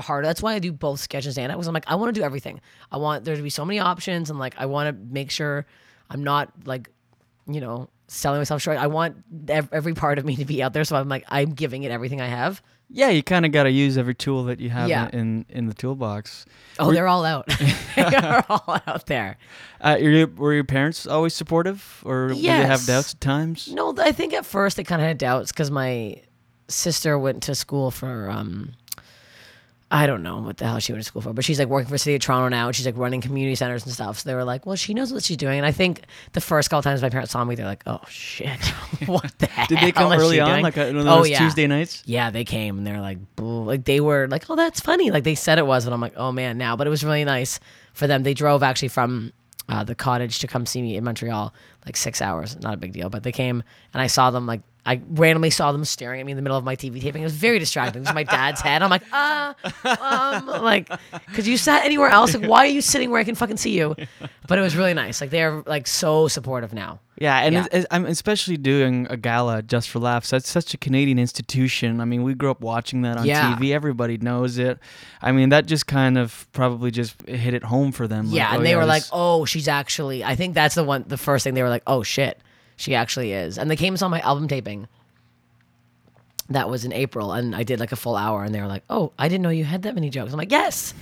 harder. That's why I do both sketch and stand up. Cause I'm like, I want to do everything. I want there to be so many options. And like, I want to make sure I'm not like, selling myself short. I want every part of me to be out there, so I'm like, I'm giving it everything I have. Yeah, you kind of got to use every tool that you have in the toolbox. Oh, they're all out. They're all out there. Were your parents always supportive, or did they have doubts at times? No, I think at first they kind of had doubts because my sister went to school for I don't know what the hell she went to school for, but she's like working for the city of Toronto now, and she's like running community centers and stuff. So they were like, well, she knows what she's doing. And I think the first couple times my parents saw me, they're like, oh shit, what the hell? Did they come early on? Like Tuesday nights? Yeah, they came and they're like, boo. Like they were like, oh, that's funny. Like they said it was, and I'm like, oh man, now. But it was really nice for them. They drove actually from the cottage to come see me in Montreal, like 6 hours, not a big deal. But they came and I saw them like, I randomly saw them staring at me in the middle of my TV taping. It was very distracting. It was my dad's head. I'm like, could you sat anywhere else? Like, why are you sitting where I can fucking see you? But it was really nice. Like, they're, like, so supportive now. Yeah, and I'm especially doing a gala, Just for Laughs. That's such a Canadian institution. I mean, we grew up watching that on TV. Everybody knows it. I mean, that just kind of probably just hit it home for them. Yeah, like, and they were like, oh, she's actually... I think that's the first thing they were like, oh, shit. She actually is. And they came and saw my album taping. That was in April. And I did like a full hour. And they were like, oh, I didn't know you had that many jokes. I'm like, yes.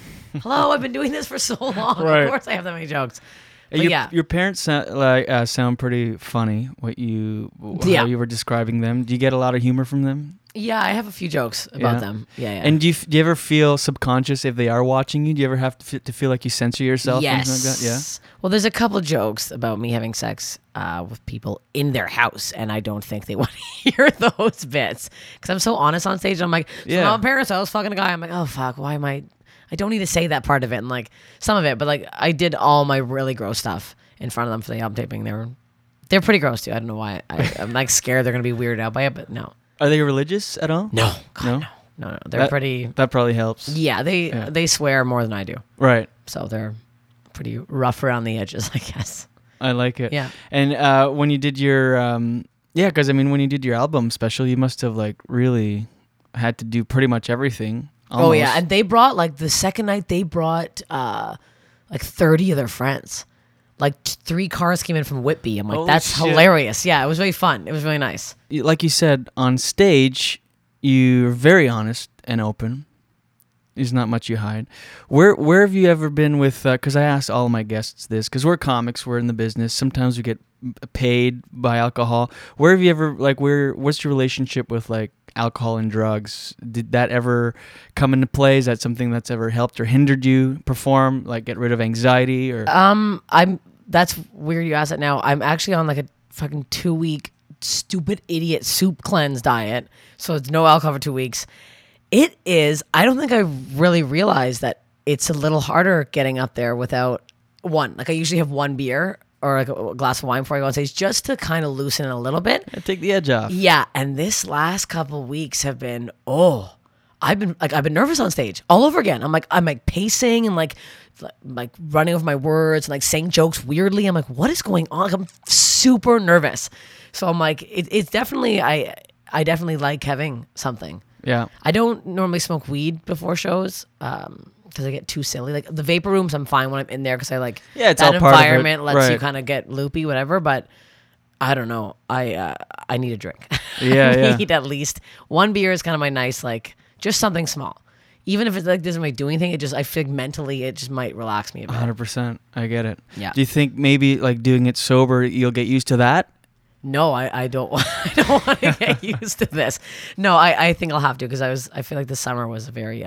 Hello, I've been doing this for so long. Right. Of course I have that many jokes. But your parents sound pretty funny, how you were describing them. Do you get a lot of humor from them? Yeah, I have a few jokes about them. Yeah, yeah. And do you ever feel subconscious if they are watching you? Do you ever have to feel like you censor yourself? Yes. Like that? Yeah. Well, there's a couple of jokes about me having sex with people in their house, and I don't think they want to hear those bits because I'm so honest on stage. And I'm like, so in Paris, I was fucking a guy. I'm like, oh fuck, why am I? I don't need to say that part of it and like some of it, but like I did all my really gross stuff in front of them for the album taping. They're pretty gross too. I don't know why. I'm like scared they're gonna be weirded out by it, but no. Are they religious at all? No. God, no. They're pretty... That probably helps. Yeah, they swear more than I do. Right. So they're pretty rough around the edges, I guess. I like it. Yeah. And when you did your... when you did your album special, you must have like really had to do pretty much everything. Almost. Oh, yeah. And they brought like the second night, they brought like 30 of their friends. Like 3 cars came in from Whitby. I'm like, holy that's shit. Hilarious. Yeah, it was really fun. It was really nice. Like you said, on stage, you're very honest and open. There's not much you hide. Where have you ever been with, because I asked all my guests this, because we're comics, we're in the business. Sometimes we get paid by alcohol. Where have you ever, what's your relationship with like alcohol and drugs? Did that ever come into play? Is that something that's ever helped or hindered you perform, like get rid of anxiety or? That's weird you ask it now. I'm actually on like a fucking 2-week stupid idiot soup cleanse diet. So it's no alcohol for 2 weeks. It is, I don't think I really realized that it's a little harder getting up there without one. Like I usually have one beer or like a glass of wine before I go on stage just to kind of loosen it a little bit. And take the edge off. Yeah. And this last couple of weeks have been, I've been nervous on stage all over again. I'm like pacing and like running over my words and like saying jokes weirdly. I'm like, what is going on? Like, I'm super nervous. So I'm like, it's definitely, I definitely like having something. Yeah. I don't normally smoke weed before shows. Because I get too silly. Like the vapor rooms, I'm fine when I'm in there because I like it's that all environment part of it. Lets you kind of get loopy, whatever. But I don't know. I need a drink. Yeah, I need at least one beer is kind of my nice like. Just something small. Even if it like doesn't really do anything, it just I think mentally it just might relax me a bit. 100%. I get it. Yeah. Do you think maybe like doing it sober you'll get used to that? No, I don't want to get used to this. No, I think I'll have to because I feel like the summer was very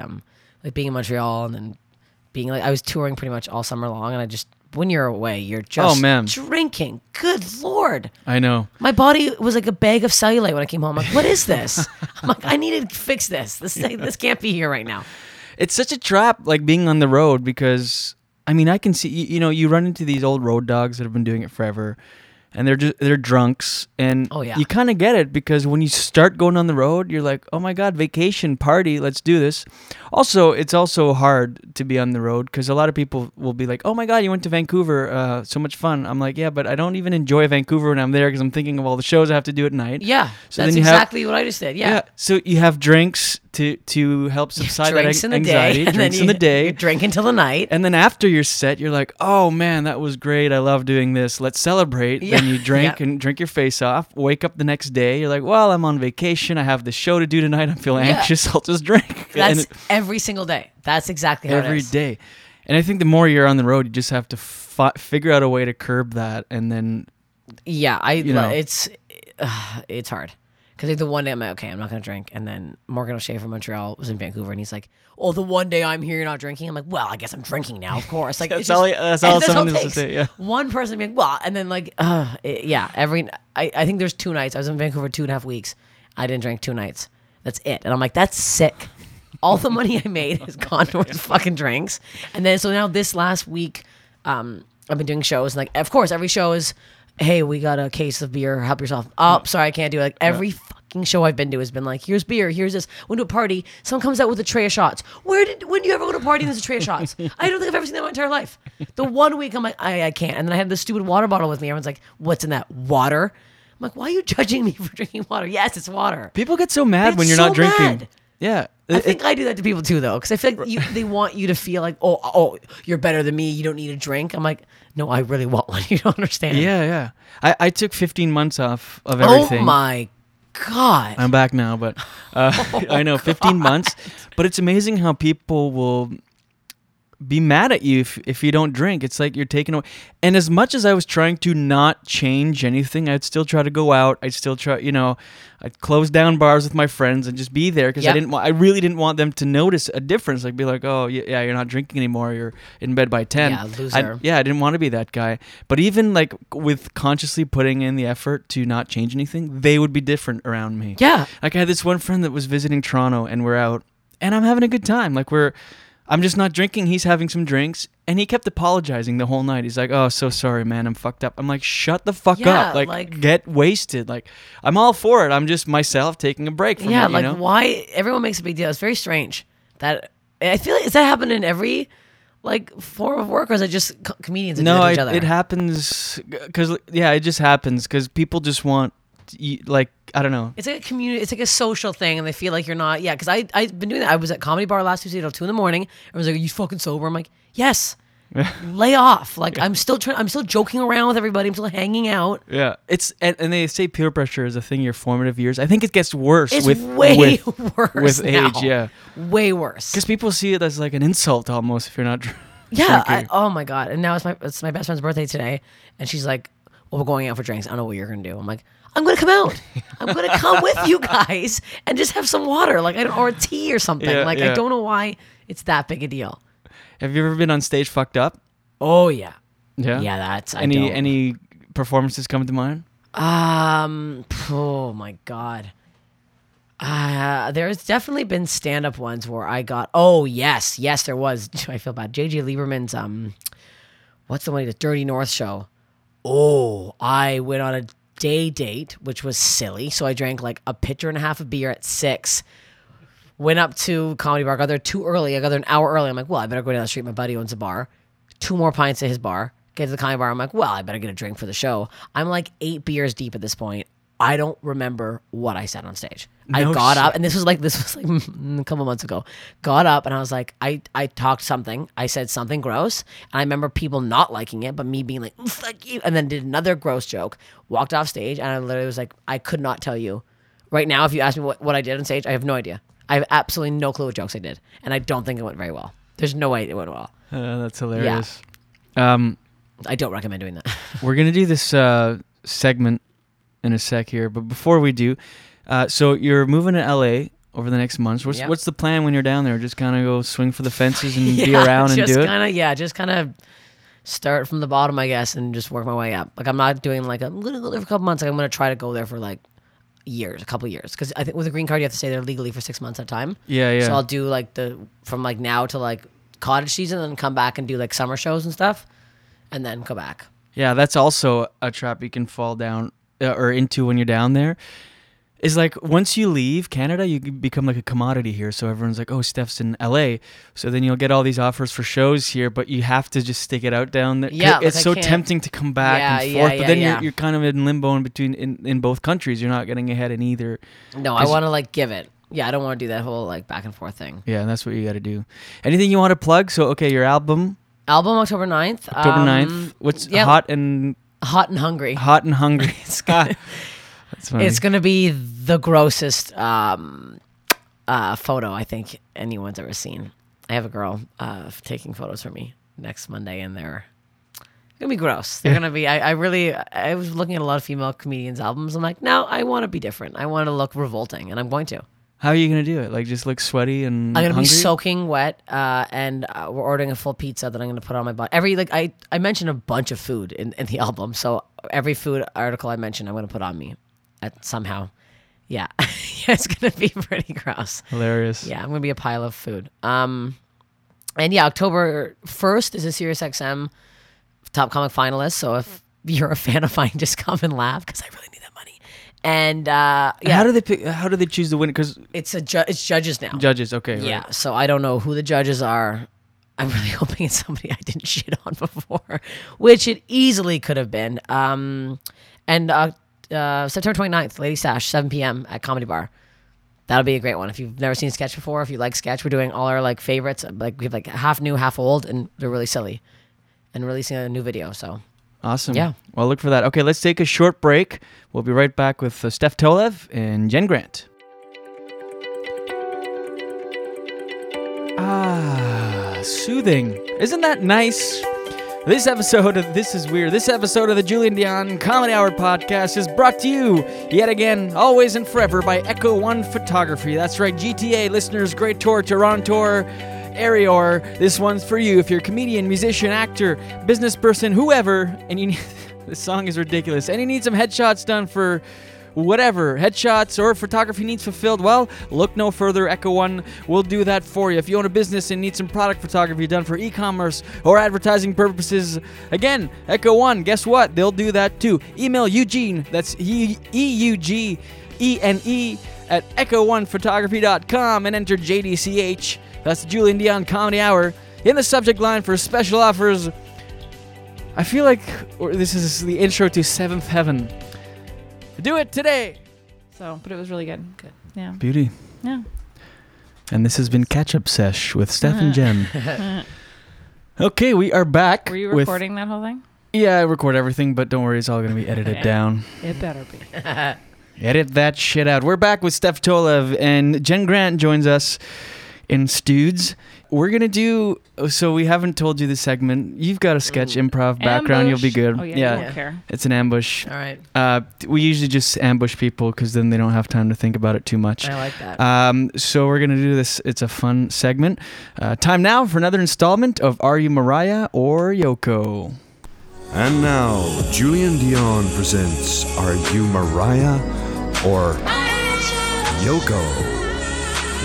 like being in Montreal and then being like I was touring pretty much all summer long and I just when you're away you're just drinking. Good Lord. I know. My body was like a bag of cellulite when I came home. I'm like, what is this? I'm like, I need to fix this. This can't be here right now. It's such a trap, like being on the road, because I mean I can see you run into these old road dogs that have been doing it forever and they're drunks and you kind of get it because when you start going on the road you're like, oh my God, vacation party, let's do this. Also, it's also hard to be on the road because a lot of people will be like, oh my God, you went to Vancouver, so much fun. I'm like, yeah, but I don't even enjoy Vancouver when I'm there because I'm thinking of all the shows I have to do at night. Yeah, so that's exactly what I just said. Yeah. So you have drinks to help subside that anxiety. Drinks in the day. You drink until the night. And then after your set, you're like, oh man, that was great. I love doing this. Let's celebrate. Yeah. Then you drink and drink your face off. Wake up the next day. You're like, well, I'm on vacation. I have the show to do tonight. I'm feeling anxious. I'll just drink. That's every single day. That's exactly how it is. Every day. And I think the more you're on the road, you just have to figure out a way to curb that. And then... Yeah, it's hard. Because like the one day I'm like, okay, I'm not going to drink. And then Morgan O'Shea from Montreal was in Vancouver and he's like, oh, the one day I'm here, you're not drinking? I'm like, well, I guess I'm drinking now, of course. Like, that's all someone needs to say, yeah. One person being, well, and then like, I think there's 2 nights. I was in Vancouver 2.5 weeks. I didn't drink 2 nights. That's it. And I'm like, that's sick. All the money I made has gone towards fucking drinks. And then, so now this last week, I've been doing shows. And like, of course, every show is, hey, we got a case of beer, help yourself. Oh, sorry, I can't do it. Like every fucking show I've been to has been like, here's beer, here's this. Went to a party, someone comes out with a tray of shots. When do you ever go to a party and there's a tray of shots? I don't think I've ever seen that in my entire life. The 1 week I'm like, I can't. And then I had this stupid water bottle with me. Everyone's like, what's in that? Water? I'm like, why are you judging me for drinking water? Yes, it's water. People get so mad when you're not drinking. Mad. Yeah. I think I do that to people too, though, because I feel like they want you to feel like, oh, you're better than me. You don't need a drink. I'm like, no, I really want one. You don't understand. Yeah, yeah. I took 15 months off of everything. Oh my God. I'm back now, but I know, 15 months. But it's amazing how people will be mad at you if you don't drink. It's like you're taking away. And as much as I was trying to not change anything, I'd still try to go out. I'd still try, you know, I'd close down bars with my friends and just be there because I really didn't want them to notice a difference. Like be like, oh yeah, you're not drinking anymore. You're in bed by 10. Yeah, loser. I didn't want to be that guy. But even like with consciously putting in the effort to not change anything, they would be different around me. Yeah. Like I had this one friend that was visiting Toronto and we're out and I'm having a good time. Like I'm just not drinking. He's having some drinks. And he kept apologizing the whole night. He's like, oh, so sorry, man. I'm fucked up. I'm like, shut the fuck up. Like, get wasted. Like, I'm all for it. I'm just myself taking a break from it, you know? Why? Everyone makes a big deal. It's very strange. That I feel like, does that happen in every, like, form of work? Or is it just comedians that do it to each other? No, it happens. Because, it just happens. Because people just want, like, I don't know. It's like a community. It's like a social thing, and they feel like you're not. Yeah, because I've been doing that. I was at Comedy Bar last Tuesday till 2 a.m. I was like, "Are you fucking sober?" I'm like, "Yes." Lay off. Like I'm still joking around with everybody. I'm still hanging out. Yeah, and they say peer pressure is a thing your formative years. I think it gets worse. It's way worse with now. Age. Yeah, way worse. Because people see it as like an insult almost if you're not. Yeah. Oh my god. And now it's my best friend's birthday today, and she's like, "Well, we're going out for drinks. I don't know what you're gonna do." I'm like, I'm going to come out. I'm going to come with you guys and just have some water, like or a tea or something. I don't know why it's that big a deal. Have you ever been on stage fucked up? Oh, yeah. Yeah? Yeah, Any performances come to mind? Oh, my God. There's definitely been stand-up ones where I got... Oh, yes. Yes, there was. I feel bad. J.J. Lieberman's... what's the one? The Dirty North show. Oh, I went on a... day date, which was silly. So I drank like a pitcher and a half of beer at 6. Went up to Comedy Bar. Got there too early. I got there an hour early. I'm like, well, I better go down the street. My buddy owns a bar. 2 more pints at his bar. Get to the Comedy Bar. I'm like, well, I better get a drink for the show. I'm like 8 beers deep at this point. I don't remember what I said on stage. I got up, and this was like a couple months ago. Got up, and I was like, I talked something. I said something gross, and I remember people not liking it, but me being like, fuck you, and then did another gross joke. Walked off stage, and I literally was like, I could not tell you. Right now, if you ask me what I did on stage, I have no idea. I have absolutely no clue what jokes I did, and I don't think it went very well. There's no way it went well. That's hilarious. Yeah. I don't recommend doing that. We're going to do this segment in a sec here, but before we do, so you're moving to LA over the next months. What's the plan when you're down there? Just kind of go swing for the fences and be around and do it? Yeah, just kind of start from the bottom, I guess, and just work my way up. Like, I'm not doing like, I'm going to go there for a couple months. Like, I'm going to try to go there for like a couple years. Because I think with a green card, you have to stay there legally for 6 months at a time. Yeah, yeah. So I'll do like from like now to like cottage season and come back and do like summer shows and stuff and then go back. Yeah, that's also a trap you can fall down or into when you're down there. Is like once you leave Canada, you become like a commodity here. So everyone's like, oh, Steph's in LA. So then you'll get all these offers for shows here, but you have to just stick it out down there. Yeah, it's so tempting to come back and forth, but then you're kind of in limbo in between in both countries. You're not getting ahead in either. No, I want to like give it. Yeah, I don't want to do that whole like back and forth thing. Yeah, and that's what you got to do. Anything you want to plug? So, okay, your album October 9th. What's Hot and Hungry. Hot and Hungry. It's going to be the grossest photo I think anyone's ever seen. I have a girl taking photos for me next Monday, and they're going to be gross. They're going to be... I was looking at a lot of female comedians' albums. I'm like, no, I want to be different. I want to look revolting, and I'm going to. How are you going to do it? Like, just look sweaty and I'm going to be soaking wet, and we're ordering a full pizza that I'm going to put on my body. I mentioned a bunch of food in the album, so every food article I mention, I'm going to put on me somehow. Yeah. It's going to be pretty gross. Hilarious. Yeah, I'm going to be a pile of food. And yeah, October 1st is a Sirius XM Top Comic finalist, so if you're a fan of mine, just come and laugh, because I really need that money. And how do they choose the winner? Because it's it's judges now. Judges, okay. Right. Yeah. So I don't know who the judges are. I'm really hoping it's somebody I didn't shit on before, which it easily could have been. And September 29th, Lady Stash, 7 p.m. at Comedy Bar. That'll be a great one. If you've never seen sketch before, if you like sketch, we're doing all our like favorites. Like we have like half new, half old, and they're really silly. And releasing a new video, so. Awesome. Yeah. Well, look for that. Okay, let's take a short break. We'll be right back with Steph Tolev and Jen Grant. Ah, soothing. Isn't that nice? This episode of This Is Weird, this episode of the Julian Dion Comedy Hour Podcast is brought to you, yet again, always and forever, by Echo One Photography. That's right, GTA listeners, Great Tour, Toronto, Arior. This one's for you if you're a comedian, musician, actor, business person, whoever, and you need... This song is ridiculous. And you need some headshots done for... whatever headshots or photography needs fulfilled, well, look no further. Echo One will do that for you. If you own a business and need some product photography done for e-commerce or advertising purposes, again, Echo One, guess what? They'll do that too. Email Eugene, that's EUGENE at echo1photography.com and enter JDCH, that's Julian Dion Comedy Hour, in the subject line for special offers. I feel like this is the intro to Seventh Heaven. Do it today. So, but it was really good. Good. Yeah. Beauty. Yeah. And this has been Catch Up Sesh with Steph and Jen. Okay, we are back. Were you recording that whole thing? Yeah, I record everything, but don't worry, it's all going to be edited down. It better be. Edit that shit out. We're back with Steph Tolev, and Jen Grant joins us in Studs. We're going to do, so we haven't told you the segment. You've got a sketch improv background. Ambush. You'll be good. Oh, yeah. I don't care. It's an ambush. All right. We usually just ambush people because then they don't have time to think about it too much. I like that. So we're going to do this. It's a fun segment. Time now for another installment of Are You Mariah or Yoko? And now, Julian Dion presents Are You Mariah or Yoko?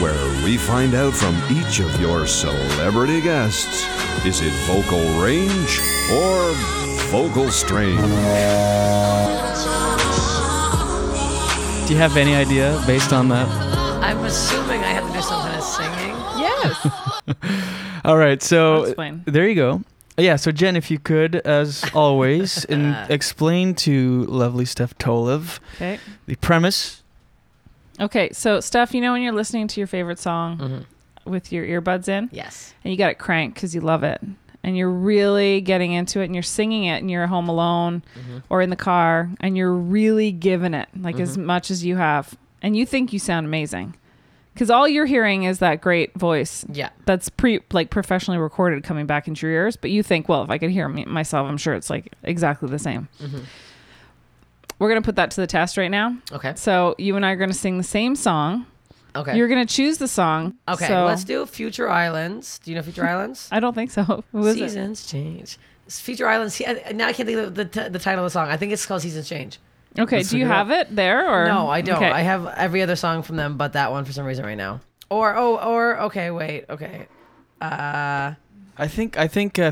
Where we find out from each of your celebrity guests, is it vocal range or vocal strain? Do you have any idea based on that? I'm assuming I have to do something as singing. Yes. All right, so there you go. Yeah, so Jen, if you could, as always, explain to lovely Steph Tolev the premise. Okay, so Steph, you know when you're listening to your favorite song with your earbuds in? Yes. And you got it cranked because you love it. And you're really getting into it and you're singing it and you're home alone or in the car and you're really giving it like as much as you have. And you think you sound amazing because all you're hearing is that great voice that's professionally recorded coming back into your ears. But you think, well, if I could hear myself, I'm sure it's like exactly the same. We're going to put that to the test right now. Okay. So you and I are going to sing the same song. Okay. You're going to choose the song. Okay. So let's do Future Islands. Do you know Future Islands? I don't think so. Seasons Change. It's Future Islands. Now I can't think of the title of the song. I think it's called Seasons Change. Okay. Do you have it there? Or no, I don't. Okay. I have every other song from them, but that one for some reason right now. I think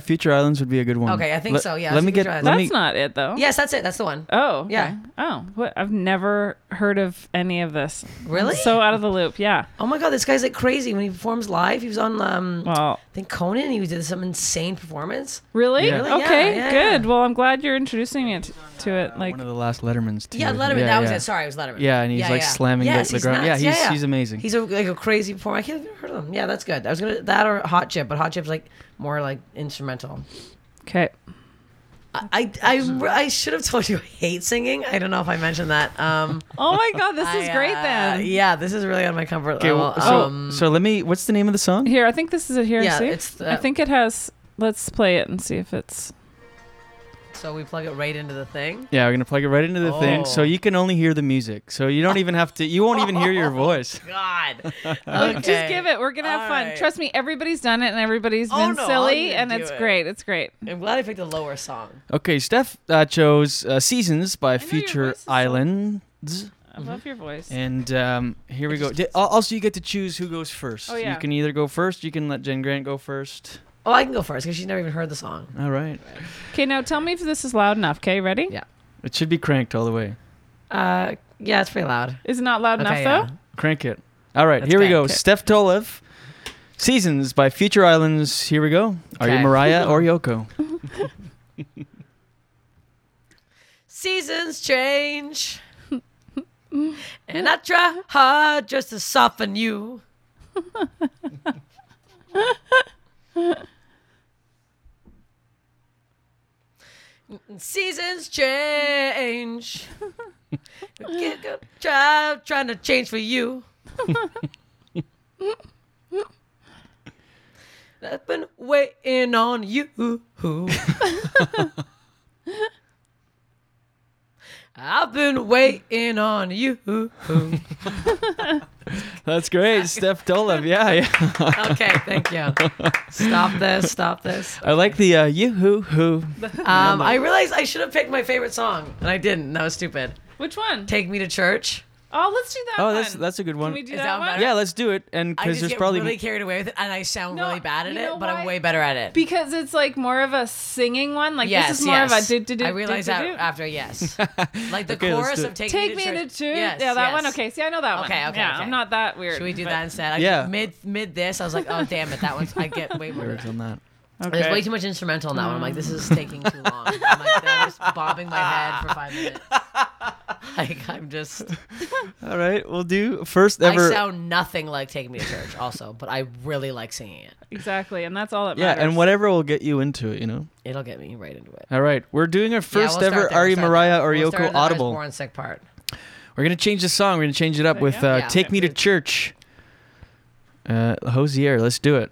Future Islands would be a good one. Okay, I think so. Yeah. That's not it though. Yes, that's it. That's the one. Oh. Okay. Yeah. Oh, what? I've never heard of any of this. Really? I'm so out of the loop. Yeah. Oh my God, this guy's like crazy when he performs live. He was on I think Conan. He did some insane performance. Really? Yeah. Okay. Yeah. Good. Well, I'm glad you're introducing me to it. Like one of the last Lettermans too. Yeah, Letterman. Yeah, that was it. Sorry, it was Letterman. Yeah, and he's slamming the ground. Yeah, he's amazing. He's a crazy performer. I can't even heard of him. Yeah, that's good. I was gonna that or Hot Chip, but Hot Chip's like. More like instrumental. Okay. I should have told you I hate singing. I don't know if I mentioned that. Oh my God, this is great then. Yeah, this is really on my comfort level. So let me. What's the name of the song? Here, I think this is it. Here, yeah, see. I think it has. Let's play it and see if it's. So we plug it right into the thing? Yeah, we're going to plug it right into the thing. So you can only hear the music. So you don't even have to, you won't even hear your voice. God. Okay. Just give it. We're going to have fun. Right. Trust me, everybody's done it and everybody's been silly and it's great. It's great. I'm glad I picked a lower song. Okay, Steph chose Seasons by Future Islands. I love your voice. And here we go. Also, you get to choose who goes first. Oh, yeah. You can either go first. You can let Jen Grant go first. Oh, I can go first because she's never even heard the song. All right. Okay, now tell me if this is loud enough. Okay, ready? Yeah. It should be cranked all the way. Yeah, it's pretty loud. Is it not loud enough though? Crank it. All right, here we go. Steph Tolev, Seasons by Future Islands. Here we go. Okay. Are you Mariah or Yoko? Seasons change, and I try hard just to soften you. Seasons change. Trying to change for you. I've been waiting on you. I've been waiting on you. That's great. Steph Tolev. Yeah. Okay, thank you. Stop this. I like the yoo-hoo-hoo. I realized I should have picked my favorite song, and I didn't. That was stupid. Which one? Take Me to Church. Oh, let's do that one. Oh, that's a good one. Can we do that one? Better? Yeah, let's do it. And because there's probably really carried away with it, and I sound really bad at it, but I'm way better at it because it's like more of a singing one. Like this is more of a do. I realized that after like the chorus of Take Me to Church. Yeah, that one. Okay, see, I know that one. Okay. Yeah, I'm not that weird. Should we do that instead? Yeah. Mid this, I was like, oh damn it, that one's. I get way more than that. Okay. There's way too much instrumental in that one. I'm like, this is taking too long. I'm like, I'm just bobbing my head for 5 minutes. Like, I'm just... All right, we'll do first ever... I sound nothing like Take Me to Church also, but I really like singing it. Exactly, and that's all that matters. Yeah, and whatever will get you into it, you know? It'll get me right into it. All right, we're doing our first ever Ari Mariah Oryoko Audible. Born sick part. We're going to change the song. We're going to change it up with Take Me to Church. Hozier, let's do it.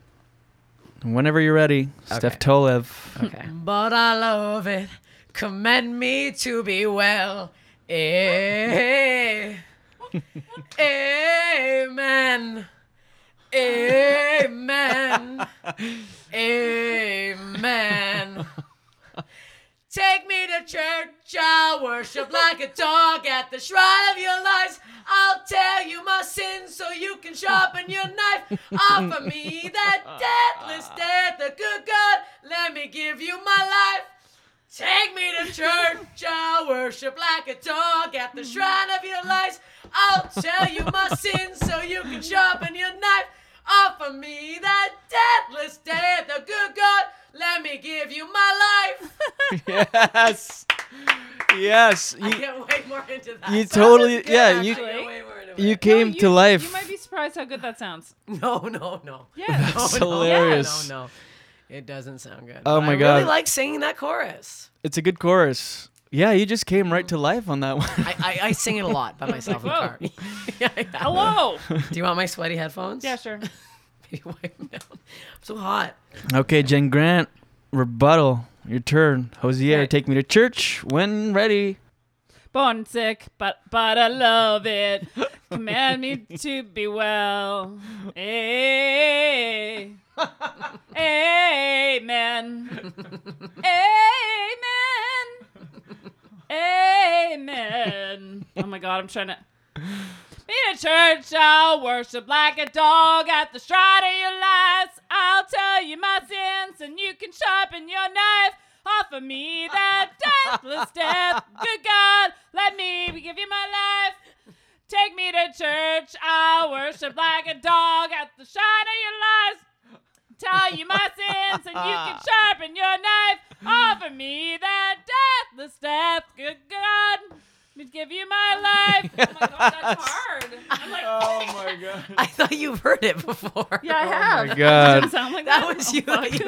Whenever you're ready, Steph Tolev. Okay. But I love it. Commend me to be well. Amen. Amen. Amen. Take me to church. I'll worship like a dog at the shrine of your lies. I'll tell you my sins so you can sharpen your knife. Offer me that deathless death, the good God. Let me give you my life. Take me to church. I'll worship like a dog at the shrine of your lies. I'll tell you my sins so you can sharpen your knife. Offer me that deathless death, the good God. Let me give you my life. Yes. You get way more into that. You totally, you came to life. You might be surprised how good that sounds. No. Yeah. That's hilarious. No. It doesn't sound good. Oh, my God. I really like singing that chorus. It's a good chorus. Yeah, you just came right to life on that one. I sing it a lot by myself in the car. Hello. Do you want my sweaty headphones? Yeah, sure. Wipe them down. I'm so hot. Okay, Jen Grant, rebuttal. Your turn. Hozier, take me to church when ready. Born sick, but I love it. Command me to be well. Amen. Amen. Amen. Oh my God, I'm trying to... Me to church, I'll worship like a dog at the shrine of your lies. I'll tell you my sins and you can sharpen your knife. Offer me that deathless death. Good God, let me give you my life. Take me to church, I'll worship like a dog at the shrine of your lies. Tell you my sins and you can sharpen your knife. Offer me that deathless death. Good God. Let me give you my life. Oh my God, that's hard. I'm like, oh my God. I thought you've heard it before. Yeah, I have. Oh my God. Doesn't sound like that was you.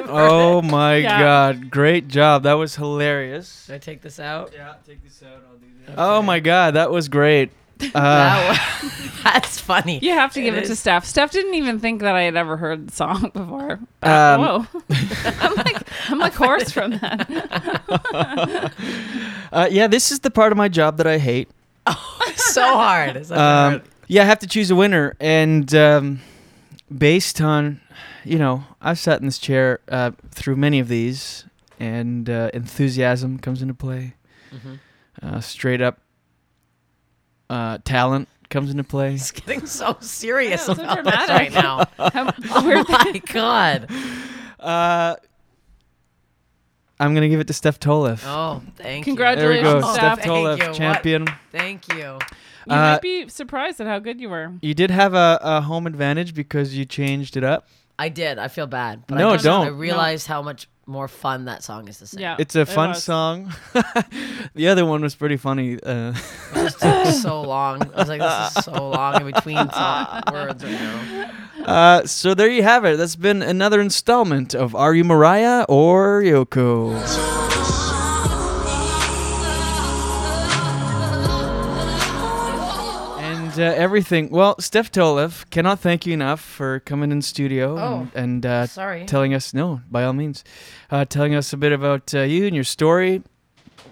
Oh my God. Great job. That was hilarious. Should I take this out? Yeah, take this out. I'll do that. Okay. Oh my God, that was great. That's funny. You have to give it to Steph. Steph didn't even think that I had ever heard the song before. Whoa. I'm like hoarse from that. This is the part of my job that I hate. Oh, so hard. I have to choose a winner. And based on, I've sat in this chair through many of these, and enthusiasm comes into play. Mm-hmm. Straight up. Talent comes into play. It's getting so serious about this right now. Oh my God. I'm going to give it to Steph Tolev. Oh, thank you. Congratulations, there we go. Steph Tolev, champion. Thank you. You might be surprised at how good you were. You did have a home advantage because you changed it up. I did. I feel bad. But no, don't. I realized how much more fun that song is to sing. Yeah, it's a fun song. The other one was pretty funny. It took so long. I was like, this is so long in between words right now. So there you have it. That's been another installment of Are You Mariah or Yoko? everything. Well, Steph Tolev, cannot thank you enough for coming in studio and telling us, no, by all means, telling us a bit about you and your story.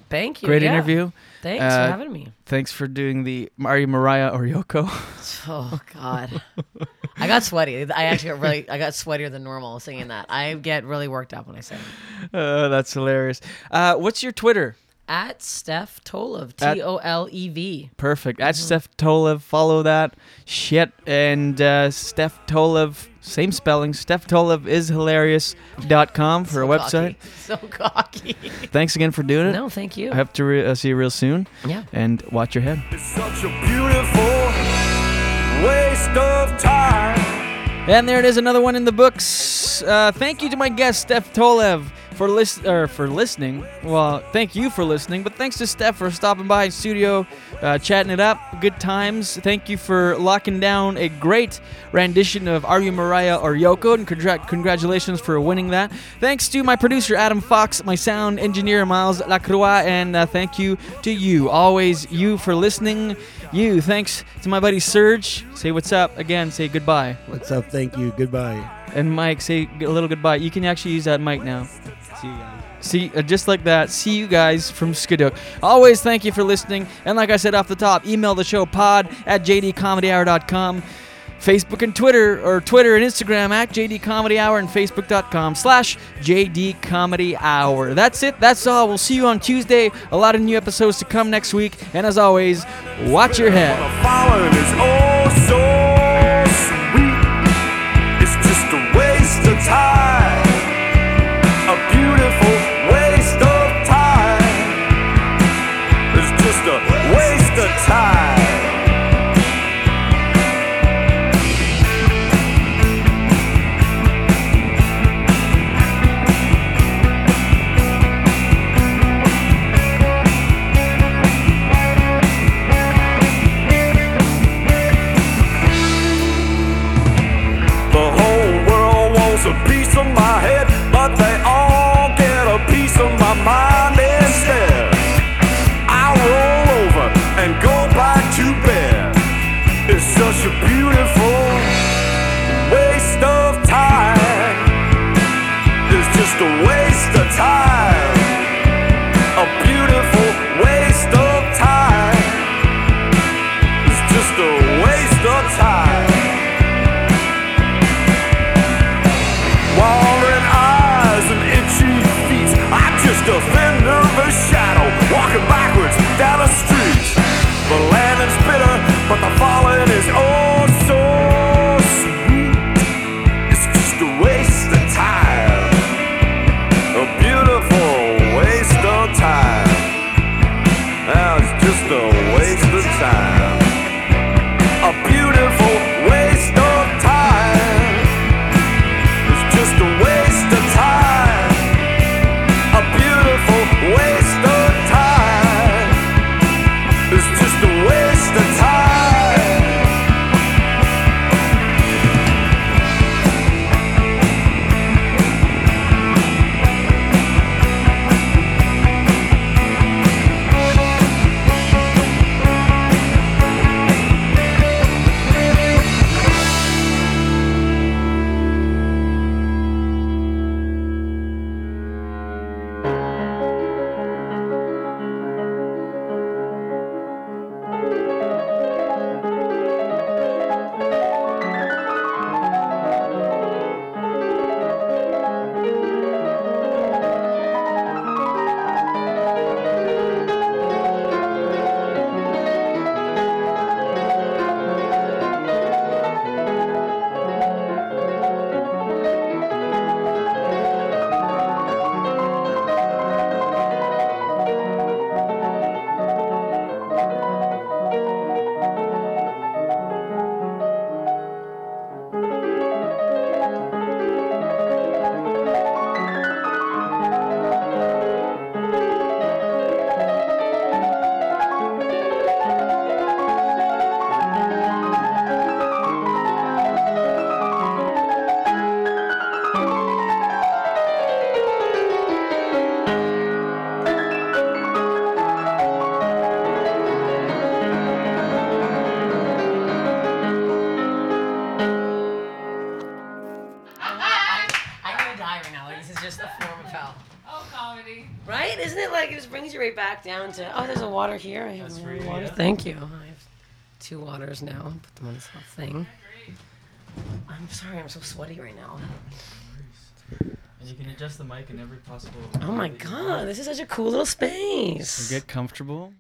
Thank you. Great interview. Thanks for having me. Thanks for doing the Are You Mariah or Yoko? Oh, God. I got sweaty. I got sweatier than normal singing that. I get really worked up when I sing. That's hilarious. What's your Twitter? At Steph Tolev. T-O-L-E-V. Perfect. At Steph Tolev. Follow that shit. And Steph Tolev, same spelling. Steph Tolev is hilarious.com for a website. So cocky. Thanks again for doing it. No, thank you. I hope to see you real soon. Yeah. And watch your head. It's such a beautiful waste of time. And there it is, another one in the books. Thank you to my guest, Steph Tolev. For listening, well, thank you for listening, but thanks to Steph for stopping by in studio, chatting it up, good times. Thank you for locking down a great rendition of Are You Mariah or Yoko, and congratulations for winning that. Thanks to my producer, Adam Fox, my sound engineer, Miles Lacroix, and thank you to you, always you, for listening. You, thanks to my buddy Serge. Say what's up. Again, say goodbye. What's up, thank you, goodbye. And Mike, say a little goodbye. You can actually use that mic now. See you guys. See, just like that. See you guys from Skidook. Always thank you for listening. And like I said off the top, email the show pod@jdcomedyhour.com. Facebook and Twitter, or Twitter and Instagram @JDComedyHour and Facebook.com/JDComedyHour. That's it. That's all. We'll see you on Tuesday. A lot of new episodes to come next week. And as always, watch your head. It's just a waste of time. A beautiful waste of time. It's just a waste of time. The whole world wants a piece of my head, but they all get a piece of my mind instead. I roll over and go back to bed. It's such a beautiful waste of time. It's just a waste of time. A beautiful waste of time. It's just a waste of time. Warring eyes and itchy feet, I'm just a thin nervous shadow walking backwards down a street. The landing's bitter, but the falling is oh so sweet. It's just a waste of time. A beautiful waste of time. Oh, it's just a waste of time. A beautiful waste of time. Just a waste of time. A beautiful waste of time. It's just a waste of time. you right back down to, oh, there's a water here. I have water. Yeah. Thank you. I have two waters now. Put them on this whole thing. I'm sorry, I'm so sweaty right now. And you can adjust the mic in every possible way. Oh my God, this is such a cool little space. So get comfortable.